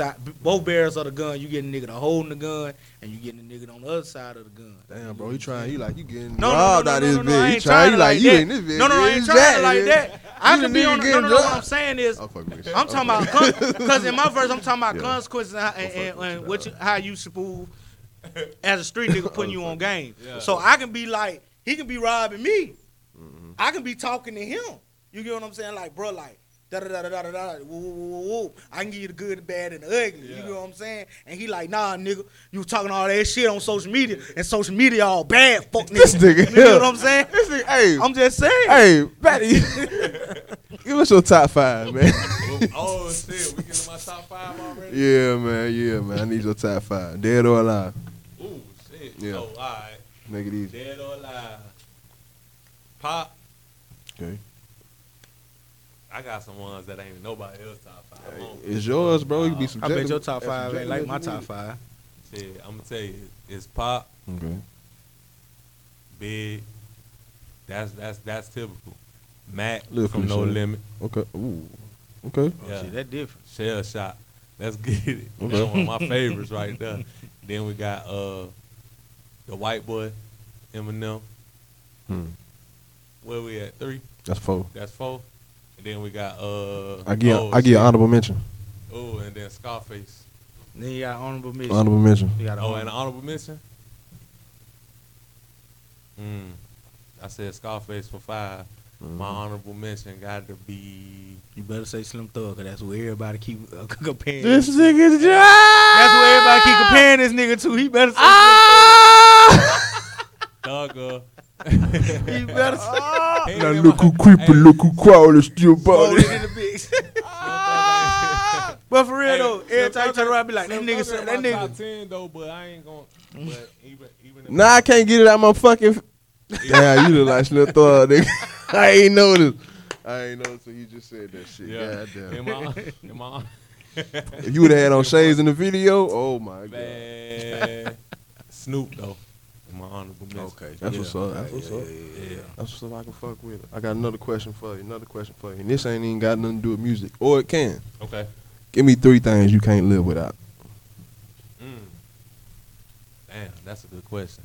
barrels of the gun. You getting a nigga to holding the gun, and you getting a nigga on the other side of the gun. Damn, bro, you getting robbed out of this bitch. You trying like you in this bitch? No, I ain't trying like that. I could be on. No. What I'm saying is, I'm talking about because in my verse, I'm talking about consequences and what how you supposed as a street nigga putting you on game. Yeah. So I can be like, he can be robbing me. Mm-hmm. I can be talking to him. You get what I'm saying? Like, bro, like da da da da da da. Woo. I can give you the good, the bad, and the ugly. Yeah. You get what I'm saying? And he like, nah, nigga, you talking all that shit on social media, and social media all bad, fuck nigga. This nigga, you know what I'm saying? This nigga, hey, I'm just saying. Hey, Patty, give us your top five, man. Oh shit, we getting my top five already? Yeah, man. I need your top five, dead or alive. Ooh, shit. Yeah. Oh, all right. Make it easy. Dead or alive. Pop. Okay. I got some ones that ain't nobody else's top five. It's yours, bro. You be subjective. I bet your top five ain't like my top five. Shit, I'm going to tell you, it's Pop. Okay. Big. That's typical. Matt from No Limit. Okay. Ooh. Okay. Yeah, see, that different. Shell Shot. Let's get it. Okay. That's one of my favorites right there. Then we got the white boy, Eminem. Where we at? 3? That's 4. And then we got I get honorable mention. Oh, and then Scarface. And then you got honorable mention. And honorable mention. I said Scarface for 5. Mm-hmm. My honorable mention got to be. You better say Slim Thug, cause that's where everybody keep comparing. This nigga's job. That's where everybody keep comparing this nigga to. He better say Slim Thug. Thugger. You better say. Now look who creeping, look who crawling, still body. But for real though, every time you turn around, I be like, that nigga said that nigga. Top 10 though, but I ain't gonna. But even I can't get it out my fucking. Damn, you look like Slim Thug, nigga. I ain't noticed when you just said that shit. Yeah, goddamn. Come on. If you would have had on shades in the video, oh my god. Man. Snoop though. My honorable mention. Okay, that's what's up. That's what's up. Yeah. That's what's up. I can fuck with it. I got another question for you. And this ain't even got nothing to do with music, or it can. Okay. Give me 3 things you can't live without. Damn, that's a good question.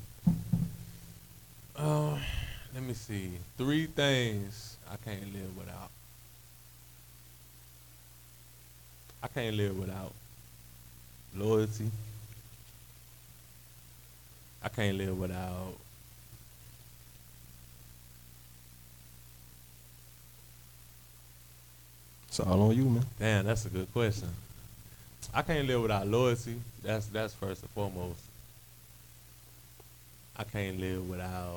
Let me see. 3 things I can't live without. I can't live without loyalty. I can't live without It's all on you, man. Damn, that's a good question. I can't live without loyalty. That's first and foremost. I can't live without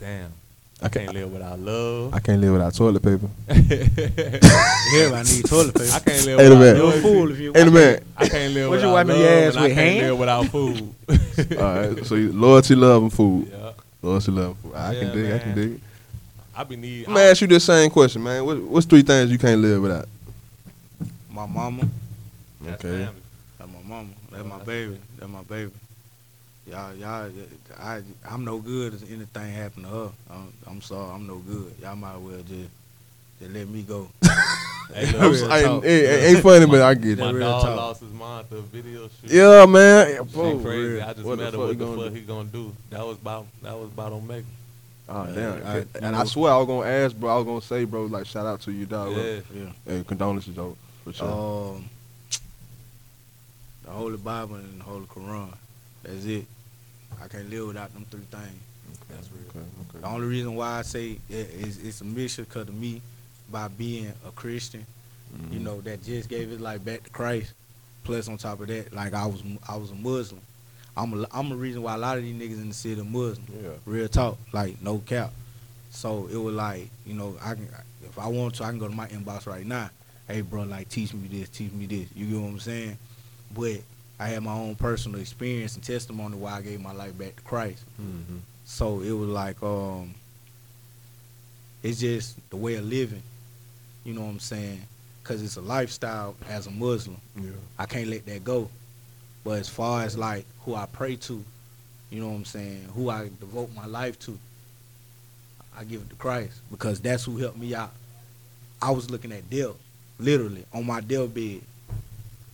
live without love. I can't live without toilet paper. Yeah, I need toilet paper. I can't live without no food. If you I can't live without love. And I can't live without food. All right, so loyalty, love, and food. Yeah. Loyalty, love, and food. I can dig. I be need. I'm gonna ask you the same question, man. What's 3 things you can't live without? My mama. That's okay. That's my mama. That's my baby. Y'all, I'm no good if anything happened to her. I'm sorry, I'm no good. Y'all might as well just let me go. It ain't funny, but I get my it. My dog lost his mind through a video shoot. Yeah, man. Bro, crazy. Real. I just met him. What the fuck he gonna do? That was about Omega. Oh, damn. I swear I was gonna ask, bro. I was gonna say, bro, like, shout out to you, dog. Yeah. Hey, condolences, dog. For sure. The Holy Bible and the Holy Quran. That's it. I can't live without them 3 things. Okay, that's real. Okay. The only reason why I say it's a mixture because of me, by being a Christian, you know, that just gave his life back to Christ. Plus on top of that, like I was a Muslim. I'm a reason why a lot of these niggas in the city are Muslim. Yeah. Real talk, like no cap. So it was like, you know, if I want to, I can go to my inbox right now. Hey, bro, like teach me this. You get what I'm saying? But I had my own personal experience and testimony why I gave my life back to Christ. Mm-hmm. So it was like, it's just the way of living, you know what I'm saying? Because it's a lifestyle as a Muslim. Yeah. I can't let that go. But as far as like who I pray to, you know what I'm saying, who I devote my life to, I give it to Christ because that's who helped me out. I was looking at death, literally, on my deathbed.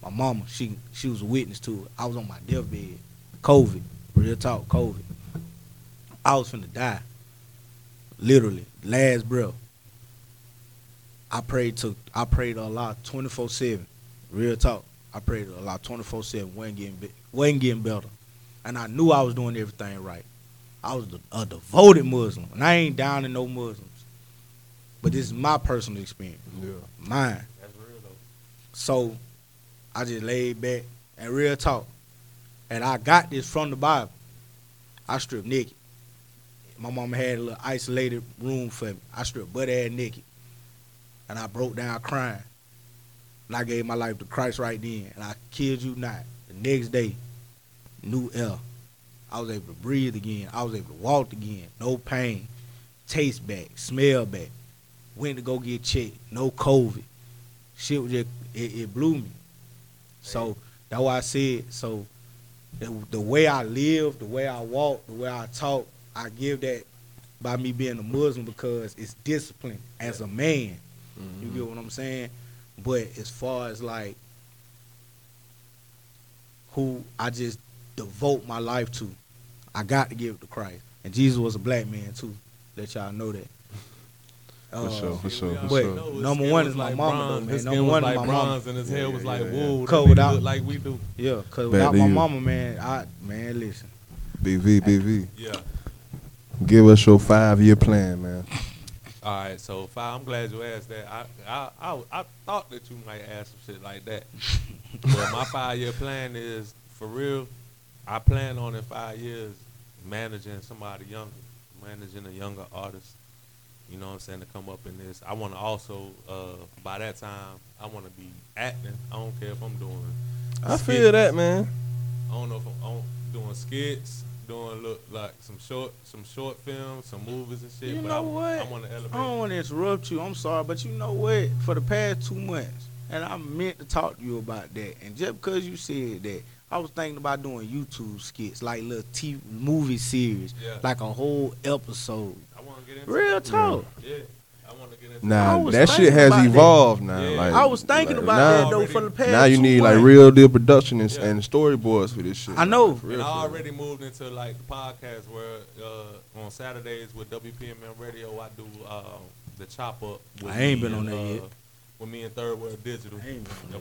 My mama, she was a witness to it. I was on my deathbed. COVID. Real talk, COVID. I was finna die. Literally. Last breath. I prayed to Allah 24/7. Real talk. I prayed to Allah 24/7. Wasn't getting better. And I knew I was doing everything right. I was a devoted Muslim. And I ain't down to no Muslims. But this is my personal experience. Yeah. Mine. That's real though. So I just laid back and real talk. And I got this from the Bible. I stripped naked. My mama had a little isolated room for me. I stripped butt-ass naked. And I broke down crying. And I gave my life to Christ right then. And I kid you not, the next day, new air. I was able to breathe again. I was able to walk again. No pain. Taste back. Smell back. Went to go get checked. No COVID. Shit was just, it blew me. So that's why I said, so the way I live, the way I walk, the way I talk, I give that by me being a Muslim because it's discipline as a man. Mm-hmm. You get what I'm saying? But as far as like who I just devote my life to, I got to give it to Christ. And Jesus was a black man too. Let y'all know that. For sure. But number one is my mama, though, man. Number one is my mama. And his hair was like wool. Like we do. Yeah, because without my mama, man, listen. BV. Yeah. Give us your 5-year plan, man. All right, so 5. I'm glad you asked that. I thought that you might ask some shit like that. But my 5-year plan is, for real, I plan on in 5 years managing somebody younger, managing a younger artist. You know what I'm saying, to come up in this. I want to also, by that time, I want to be acting. I don't care if I'm doing skits. I feel that, man. I don't know if I'm doing skits, doing look like some short films, some movies and shit. You but know what? I'm on the elevator. I don't want to interrupt you. I'm sorry, but you know what? For the past 2 months, and I meant to talk to you about that. And just because you said that, I was thinking about doing YouTube skits, like little TV movie series, yeah. Like a whole episode. I want to get into real talk. Yeah. I want to get into nah, that shit has evolved that. Now. Yeah. Like, I was thinking like, about that though for the past. Now you need like real deal production and, yeah. and storyboards for this shit. I know. Like, and I already moved into like the podcast where on Saturdays with WPMM Radio I do the chop up. With I ain't been on that yet. With me and Third World Digital, I ain't been on that.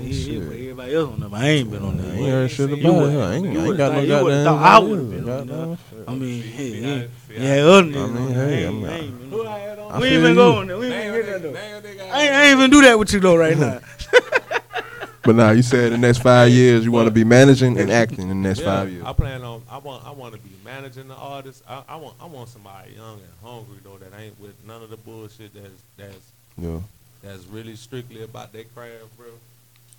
Everybody else on that, I ain't been on that. You heard shit about it. I ain't got no goddamn. I would have been on that. I mean, hey, yeah, we ain't even go on that. We ain't even get that though. I ain't even do that with you though right now. But now you said the next 5 years you want to be managing and acting. In the next 5 years, I want to be managing the artists. I want somebody young and hungry though that ain't with none of the bullshit that's really strictly about their craft, bro.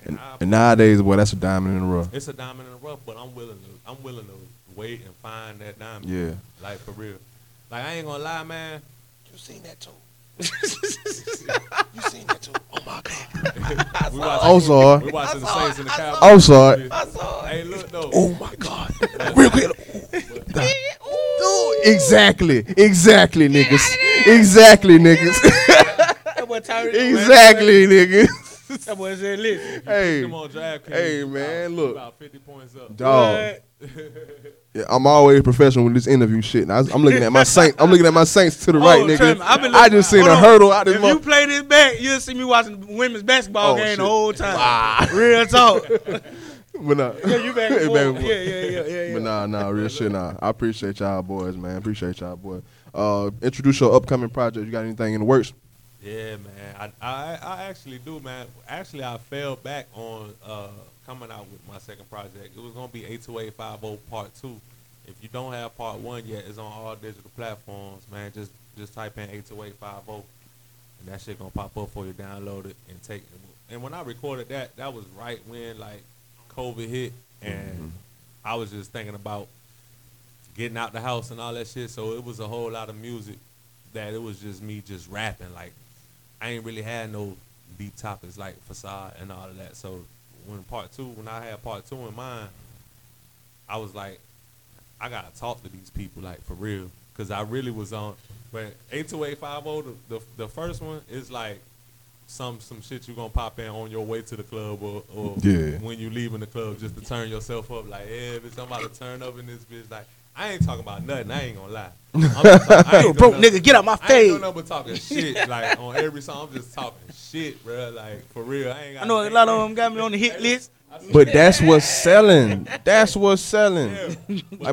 And nowadays, boy, that's a diamond in the rough. It's a diamond in the rough, but I'm willing to wait and find that diamond. Yeah, like for real. Like I ain't gonna lie, man. You seen that too. You seen that too? Oh my God! We watching the Saints in the Cowboys. Oh sorry. Hey, look though. Oh my God! Real quick. Exactly, niggas. Exactly, niggas. Exactly, niggas. That boy said, "Listen, hey, come on, drive, hey, man, look, about 50 points up, dog." Yeah, I'm always professional with this interview shit. I'm looking at my Saints. I'm looking at my Saints to the right, nigga. I just seen a hurdle out this. If you play this back, you'll see me watching women's basketball game shit. The whole time. Wow. Real talk. But nah, yeah, you back and forth. Yeah. But nah, real shit. Nah, I appreciate y'all boys, man. Introduce your upcoming project. You got anything in the works? Yeah, man. I actually do, man. Actually, I fell back on. Coming out with my second project. It was going to be 82850 Part 2. If you don't have Part 1 yet, it's on all digital platforms, man. Just type in 82850, and that shit going to pop up for you, download it, and take it. And when I recorded that, that was right when, like, COVID hit, and I was just thinking about getting out the house and all that shit, so it was a whole lot of music that it was just me just rapping. Like, I ain't really had no deep topics like Facade and all of that, so... When I had part two in mind, I was like, I gotta talk to these people like for real, cause I really was on. But 82850, the first one is like some shit you gonna pop in on your way to the club or when you leaving the club just to turn yourself up. Like, yeah, bitch, I'm about to turn up in this bitch. Like, I ain't talking about nothing. I ain't gonna lie. You broke nigga, get out my face. I ain't no number talking shit. Like, on every song, I'm just talking shit, bro. Like, for real. I know a lot of them got me on the hit list. But that's what's selling. Yeah. Like,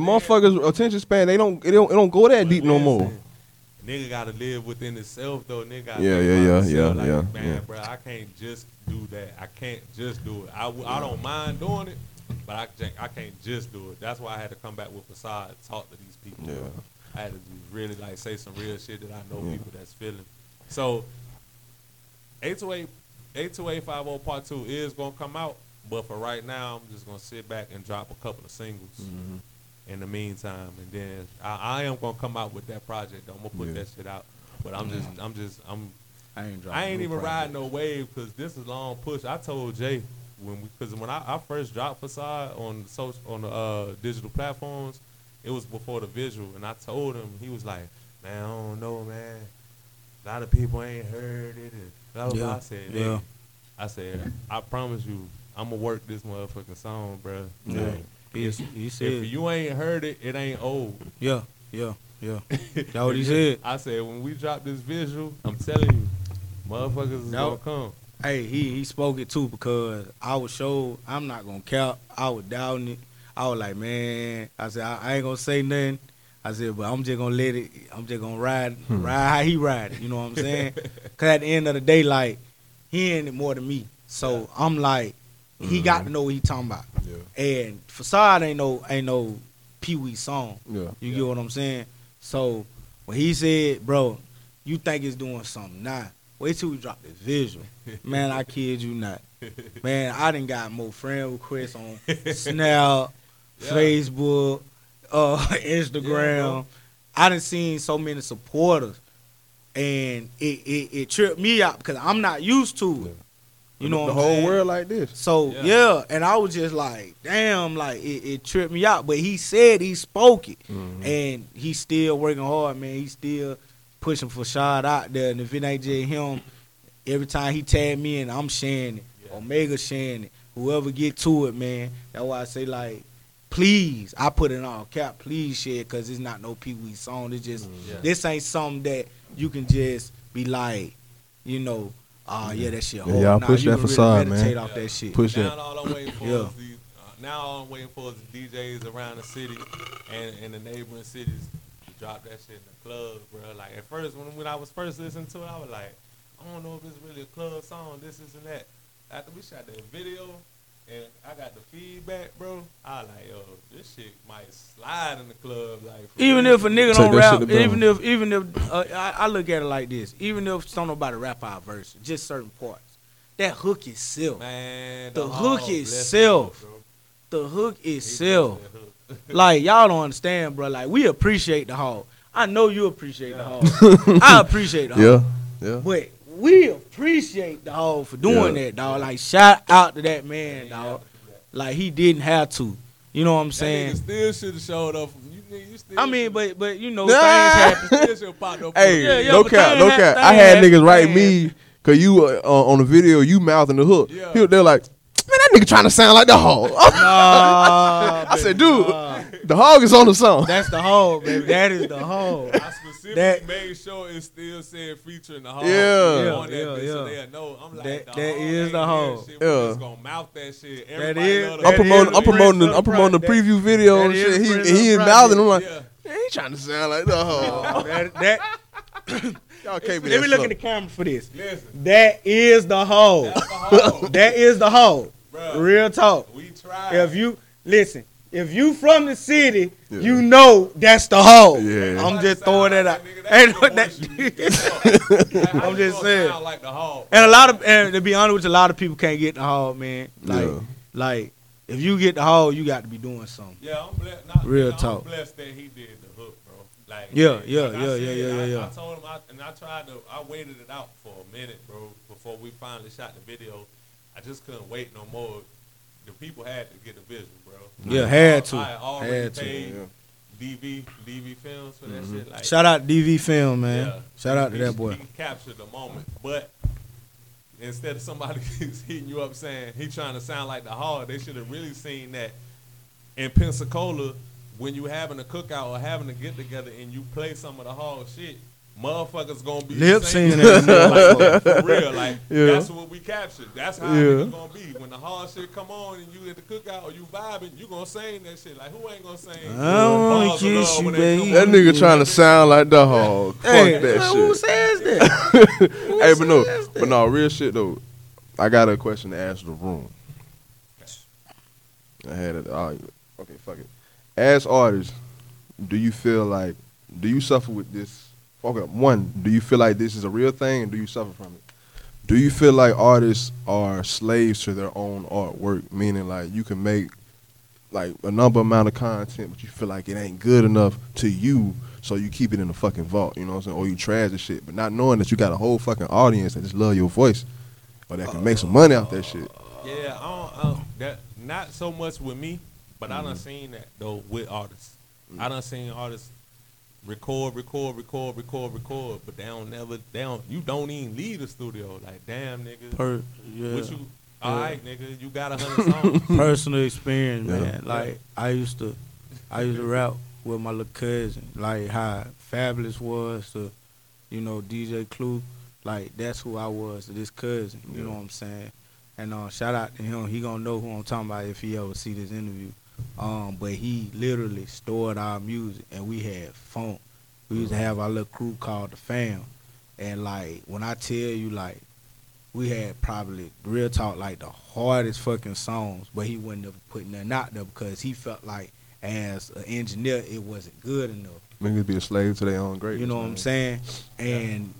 motherfuckers' attention span, it don't go that deep no more. Nigga gotta live within itself, though. Nigga gotta live man, bro, I can't just do that. I don't mind doing it. But I can't just do it. That's why I had to come back with Facade, talk to these people. Yeah. I had to really like say some real shit that I know people that's feeling. So 82850 Part 2 is gonna come out, but for right now I'm just gonna sit back and drop a couple of singles in the meantime, and then I am gonna come out with that project. Though. I'm gonna put that shit out, but I ain't even riding no wave because this is long push. I told Jay. Because when I first dropped Facade on the digital platforms, it was before the visual, and I told him, he was like, "Man, I don't know, man. A lot of people ain't heard it." I said, "I promise you, I'm gonna work this motherfucking song, bro." Yeah. Like, he said, "If you ain't heard it, it ain't old." Yeah. That's what he said. I said, "When we drop this visual, I'm telling you, motherfuckers is gonna come." Hey, he spoke it too, because I was sure, I'm not gonna cap, I was doubting it. I was like, man, I said, I ain't gonna say nothing. I said, but I'm just gonna let it, I'm just gonna ride how he ride it, you know what I'm saying? Cause at the end of the day, like, he in it more than me. So I'm like, he got to know what he talking about. Yeah. And Facade ain't no Pee-wee song. Yeah. You get what I'm saying? So when he said, bro, you think it's doing something now. Wait till we drop the visual. Man, I kid you not. Man, I done got more friend requests on Snap, Facebook, Instagram. Yeah, I done seen so many supporters. And it tripped me out because I'm not used to it. You know what I'm saying? The whole world like this. So, yeah. And I was just like, damn, like, it tripped me out. But he said he spoke it. Mm-hmm. And he's still working hard, man. He's still pushing Facade out there. And if it ain't just him, every time he tag me in, I'm sharing it. Yeah. Omega sharing it. Whoever get to it, man. That's why I say, like, please. I put it on cap. Please share it because it's not no Pee Wee song. It's just, this ain't something that you can just be like, you know, that shit. Yeah, y'all push that Facade, really man. Off that shit. Push now that. All I'm waiting for is the, now all I'm waiting for is the DJs around the city and the neighboring cities to drop that shit in the club, bro. Like at first, when I was first listening to it, I was like, I don't know if it's really a club song, this, this, and that. After we shot that video and I got the feedback, bro, I was like, yo, this shit might slide in the club. Like even if a nigga don't rap, even if I look at it like this, even if don't nobody rap our verse, just certain parts. That hook itself, man, the hook itself. Like y'all don't understand, bro. Like we appreciate the Hawg. I know you appreciate the Hawg. I appreciate the Hawg. Yeah. But we appreciate the Hawg for doing that, dog. Like shout out to that man, dog. Like he didn't have to. You know what I'm saying? That nigga still should have showed up. You still but you know things happen. Still pop up. Hey, no cap. I had niggas write me because you on the video you mouthing the hook. Yeah. They're like, man, that nigga trying to sound like the Hawg. I said, dude, the Hawg is on the song. That's the Hawg, baby. That is the Hawg. That made sure it still said featuring the Hawg. Yeah. So they know. I'm like, that is the Hawg. Yeah. Just gonna mouth that shit. I'm promoting the preview video and shit. He is mouthing. I'm like, he ain't trying to sound like the Hawg. Y'all can't be. Let me look in the camera for this. Listen. That is the Hawg. That is the Hawg. Real talk. We tried. If you from the city, you know that's the Hawg. Yeah. I'm just throwing that out. I'm just saying. And to be honest with you, a lot of people can't get the Hawg, man. Like if you get the Hawg, you got to be doing something. Yeah, I'm blessed. I'm blessed that he did the hook, bro. Like I told him, I waited it out for a minute, bro, before we finally shot the video. I just couldn't wait no more. The people had to get the visual, bro. Yeah, I had to. Paid DV Films for that shit. Like, shout out DV Film, man. Yeah. Shout out to that boy. He captured the moment, but instead of somebody hitting you up saying he trying to sound like the Hawg, they should have really seen that in Pensacola when you having a cookout or having a get together and you play some of the Hawg shit. Motherfuckers gonna be lip syncing like, for real. Like that's what we captured. That's how it's gonna be. When the Hawg shit come on and you at the cookout or you vibing, you gonna sing that shit. Like who ain't gonna sing? I don't kiss you, baby. That nigga trying to sound like the Hawg. Fuck that shit. Who says that? Hey, but no, real shit though. I got a question to ask the room. I had it. Okay, fuck it. As artists, do you suffer with this? Okay, one, do you feel like this is a real thing and do you suffer from it? Do you feel like artists are slaves to their own artwork, meaning like you can make like a number amount of content but you feel like it ain't good enough to you so you keep it in the fucking vault, you know what I'm saying, or you trash the shit, but not knowing that you got a whole fucking audience that just love your voice or that can make some money off that shit? Yeah, I don't, that not so much with me, but I done seen that though with artists. I done seen artists record, but you don't even leave the studio. Like, damn, nigga. All right, nigga, you got 100 songs. Personal experience, man. Like, I used to rap with my little cousin. Like, how Fabulous was to, you know, DJ Clue. Like, that's who I was to this cousin. You know what I'm saying? And shout out to him. He gonna know who I'm talking about if he ever see this interview. But he literally stored our music and we had funk. We used to have our little crew called the FAM. And like, when I tell you, like, we had probably, real talk, like the hardest fucking songs, but he wouldn't have put nothing out there because he felt like as an engineer, it wasn't good enough. Niggas be a slave to their own greatness. You know what I'm saying? And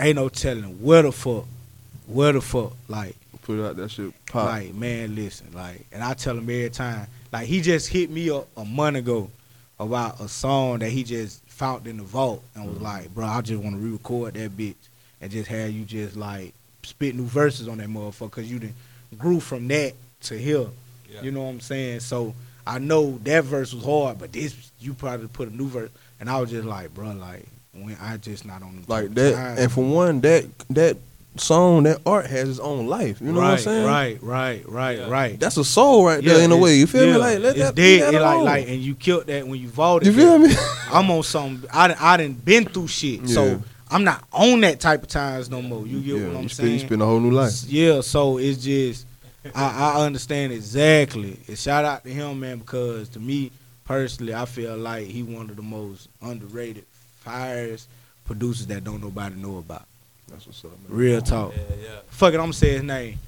ain't no telling where the fuck, like. Put out that shit, pop. Like, man, listen, like, and I tell him every time, like, he just hit me up a month ago about a song that he just found in the vault and was like, bro, I just want to re-record that bitch and just have you just, like, spit new verses on that motherfucker because you done grew from that to here. Yeah. You know what I'm saying? So I know that verse was hard, but this, you probably put a new verse. And I was just like, bro, like, when I just not on the like that, time. And for one, that song, that art has its own life. You know what I'm saying? Right. That's a soul right there in a way. You feel me? Like, let it's that dead. Be that like, and you killed that when you vaulted. You feel me? I'm on something. I done been through shit, so I'm not on that type of times no more. You get what I'm saying? You spend a whole new life. Yeah. So it's just, I understand exactly. And shout out to him, man, because to me personally, I feel like he one of the most underrated, fires producers that don't nobody know about. That's what's up, man. Real talk. Yeah. Fuck it, I'm going to say his name.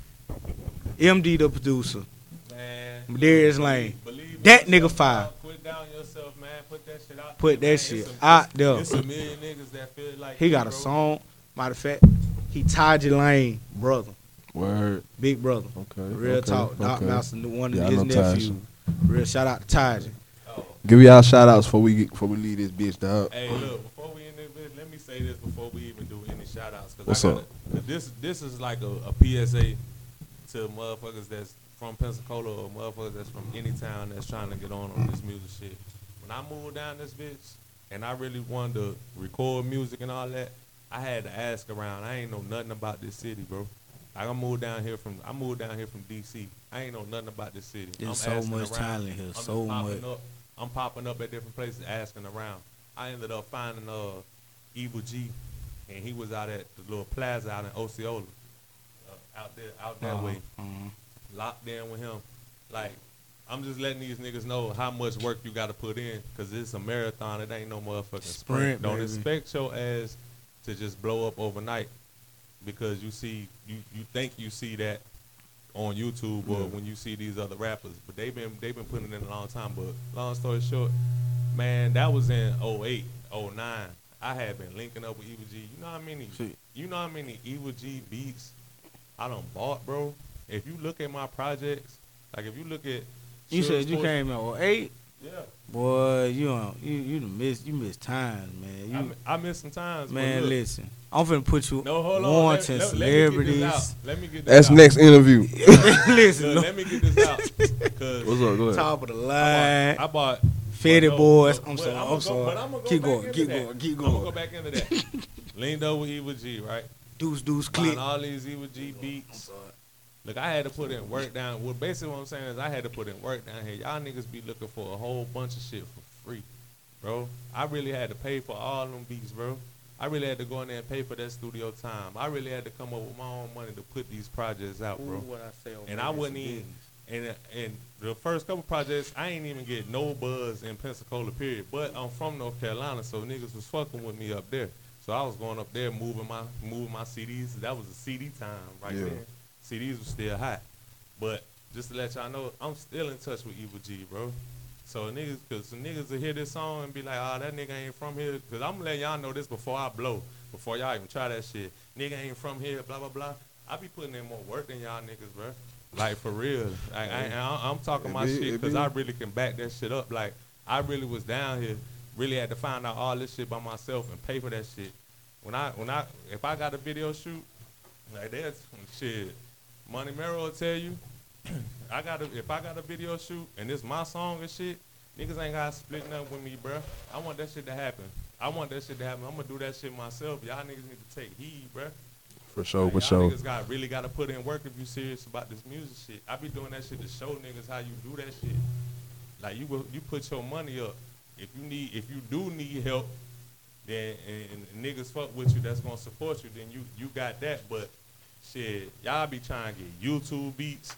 MD the producer. Man. Darius Lane. That nigga fire. Put down yourself, man. Put that shit out. Put that shit out there. It's a million niggas that feel like he got a song. Matter of fact, he Taji Lane brother. Word. Big brother. Okay. Real talk. Doc Mouse, one of his nephews. Real shout out to Taji. Give y'all shout outs before we leave this bitch, dog. Hey, look, before we end this bitch, let me say this before we even do any shout outs. What's up? This is like a PSA to motherfuckers that's from Pensacola or motherfuckers that's from any town that's trying to get on this music shit. When I moved down this bitch and I really wanted to record music and all that, I had to ask around. I ain't know nothing about this city, bro. Like, I moved down here from D.C. I ain't know nothing about this city. There's so much talent here, so much. I'm popping up at different places asking around. I ended up finding Evil G, and he was out at the little plaza out in Osceola, out that way. Locked in with him. Like, I'm just letting these niggas know how much work you got to put in, because it's a marathon. It ain't no motherfucking sprint. Don't expect your ass to just blow up overnight, because you think you see that on YouTube or when you see these other rappers, but they've been putting it in a long time. But long story short, man, that was in 08, 09. I had been linking up with Evil G. You know how many Evil G beats I done bought, bro? If you look at my projects, like if you look at you said you came in 08? Yeah. Boy, you missed times, man. I missed some times, man. Look, listen, I'm finna put you wanting celebrities. That's out. Next interview. Listen, let me get this out. What's up? Go ahead. Top of the line. I bought Fetty Boys. I'm sorry. Keep going. I'm gonna go back into that. Leaned over Evil G, right? Deuce click. All these Evil G beats. Look, I had to put in work down. Well, basically what I'm saying is I had to put in work down here. Y'all niggas be looking for a whole bunch of shit for free, bro. I really had to pay for all them beats, bro. I really had to go in there and pay for that studio time. I really had to come up with my own money to put these projects out, bro. And the first couple projects, I ain't even get no buzz in Pensacola, period. But I'm from North Carolina, so niggas was fucking with me up there. So I was going up there moving my CDs. That was a CD time right there. CDs were still hot. But just to let y'all know, I'm still in touch with Evil G, bro. So niggas, because some niggas will hear this song and be like, oh, that nigga ain't from here. Because I'm going to let y'all know this before I blow, before y'all even try that shit. Nigga ain't from here, blah, blah, blah. I be putting in more work than y'all niggas, bro. Like, for real. Like, I'm talking my shit because I really can back that shit up. Like, I really was down here, really had to find out all this shit by myself and pay for that shit. If I got a video shoot, like, that's shit. Money Merrill will tell you, if I got a video shoot and it's my song and shit, niggas ain't got to split nothing with me, bro. I want that shit to happen. I'm going to do that shit myself. Y'all niggas need to take heed, bro. For sure. Niggas really got to put in work if you serious about this music shit. I be doing that shit to show niggas how you do that shit. Like, you put your money up. If you do need help, then and niggas fuck with you that's going to support you, then you got that, but shit, y'all be trying to get YouTube beats,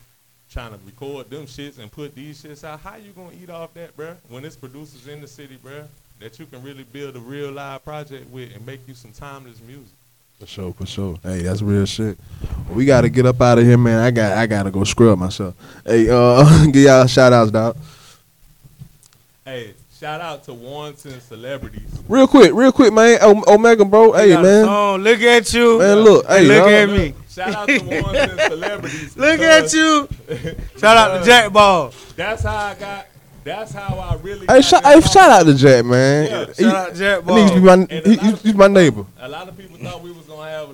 trying to record them shits and put these shits out. How you gonna eat off that, bruh? When it's producers in the city, bruh, that you can really build a real live project with and make you some timeless music. For sure. Hey, that's real shit. We gotta get up out of here, man. I gotta go scrub myself. Hey, give y'all shout outs, dog. Hey. Shout out to wants and celebrities. Real quick, man. Omega, bro. Hey, man. Look at you. Man, look. Hey, look at me. Shout out to ones and celebrities. Look at you. Shout out to Jack Ball. That's how I really. Hey, shout out to Jack, man. Yeah, shout out to Jack Ball. He's my neighbor. A lot of people thought we was gonna have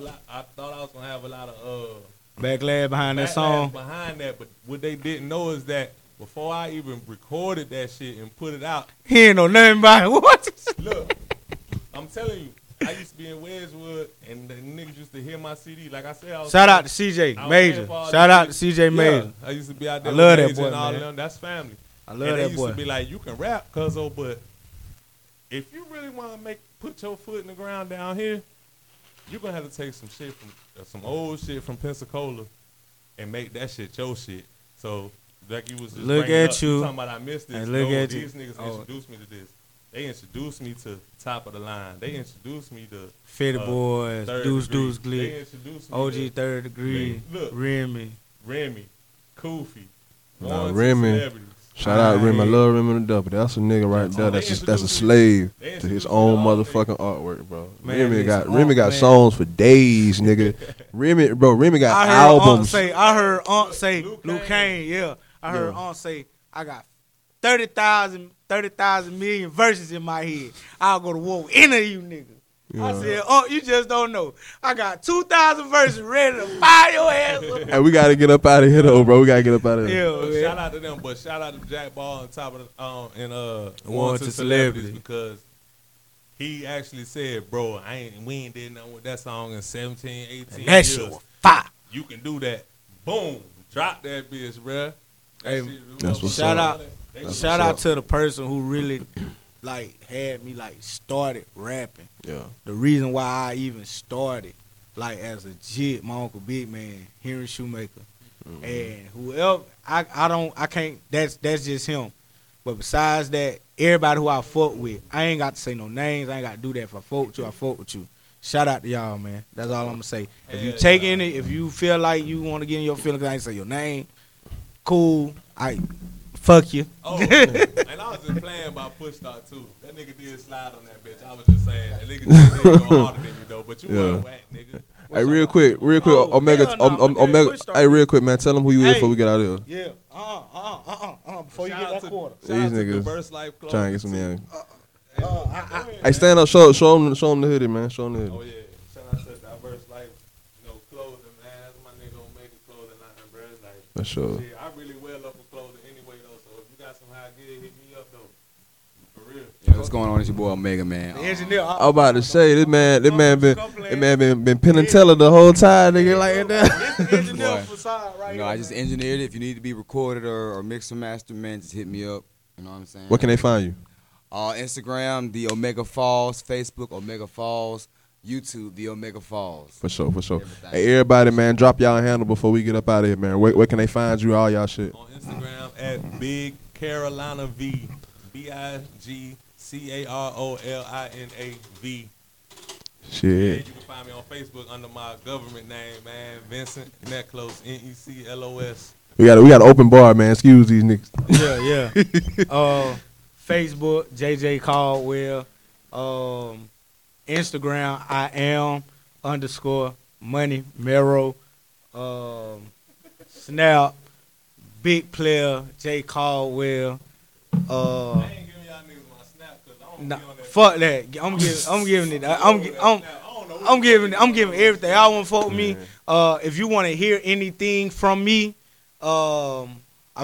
a lot of backlash behind that song. Behind that, but what they didn't know is that before I even recorded that shit and put it out, he ain't know nothing about it. What? Look, I'm telling you, I used to be in Wedgwood, and the niggas used to hear my CD. Like I said, shout out to CJ Major. Shout out to CJ Major. I used to be out there. I love that boy, and all them. That's family. I love that boy. And they used to be like, you can rap, cuzzo, but if you really want to put your foot in the ground down here, you're going to have to take some shit from some old shit from Pensacola and make that shit your shit. So, like you was just look at up, you. Talking about I missed this. And These niggas introduced me to this. They introduced me to Top of the Line. They introduced me to 50 Boys, Deuce Glee, OG Third Degree, Remy, Koofy. Remy. Shout out Remy. I love Remy the Double. That's a nigga right there. That's a slave to his own motherfucking artwork, bro. Remy got songs for days, nigga. Remy got albums. I heard Aunt say Luke Kane. Yeah, I heard Aunt say I got 30,000 million verses in my head. I'll go to war with any of you niggas. Yeah. I said, you just don't know. I got 2,000 verses ready to fire your ass up. And we got to get up out of here, though, bro. We got to get up out of here. Yeah, man. Shout out to them, but shout out to Jack Ball on Top of the and celebrities, because he actually said, bro, we ain't did nothing with that song in 17, 18 years. That shit was fire. You can do that. Boom. Drop that bitch, bro. Hey, that's what's shout up. Out. Shout out to the person who really, had me, started rapping. Yeah. The reason why I even started, as a jit, my Uncle Big Man, Henry Shoemaker. Mm-hmm. And whoever, I can't, that's just him. But besides that, everybody who I fuck with, I ain't got to say no names. I ain't got to do that. If I fuck with you, I fuck with you. Shout out to y'all, man. That's all I'm going to say. If you take in it, if you feel like you want to get in your feelings, I ain't say your name. Cool. Fuck you. Oh, and I was just playing by Push Start too. That nigga did slide on that bitch. I was just saying that nigga did go harder than you though, but you were whack, nigga. Hey, real quick, Omega. Hey, real quick, man, tell them who you is before we get out of here. Yeah. Before you get that quarter. These niggas trying to get some money. Hey, stand up, show them the hoodie, man. Show them the hoodie. Oh yeah. Shout out to Diverse Life, clothing, man. That's my nigga Omega clothing line, bro. That's sure. What's going on? It's your boy Omega, man. The engineer. I'm about to say this man been Pensacola the whole time, nigga, like that. It's the engineer Facade, right? I just engineered it. If you need to be recorded or mixed or mastered, man, just hit me up. You know what I'm saying? Where can they find you? Instagram, The Omega Falls, Facebook, Omega Falls, YouTube, The Omega Falls. For sure. Hey, everybody, man, drop y'all handle before we get up out of here, man. Where can they find you? All y'all shit. On Instagram at Big Carolina V, B-I-G. Carolinav. Shit. And you can find me on Facebook under my government name, man. Vincent Neclos, Neclos. We got an open bar, man. Excuse these niggas. Yeah. Facebook, JJ Caldwell. Instagram, I am _money Mero. Snap, Big Player, J Caldwell. Nah, fuck that. I'm giving everything. I want to fuck with me. If you want to hear anything from me, I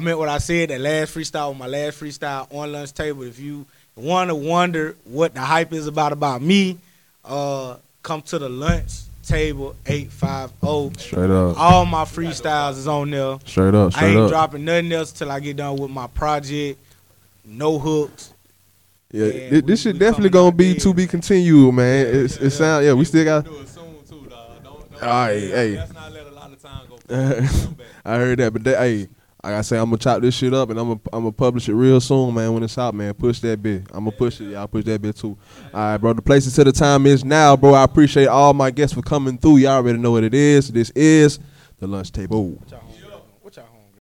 meant what I said. That last freestyle was my last freestyle on Lunch Table. If you want to wonder what the hype is about me, come to the Lunch Table 850. Straight up. All my freestyles is on there. Straight up. Straight I ain't up. Dropping nothing else till I get done with my project. No hooks. Yeah, this shit definitely gonna be to be continued, man. It sound we still got. Do it soon too, dog. Don't all right, hey. Let's not let a lot of time go. I heard that, but like I say, I'm gonna chop this shit up and I'm gonna publish it real soon, man. When it's out, man, push that bit. I'm gonna push it, y'all. Push that bit too. All right, bro. The place until the time is now, bro. I appreciate all my guests for coming through. Y'all already know what it is. This is The Lunch Table.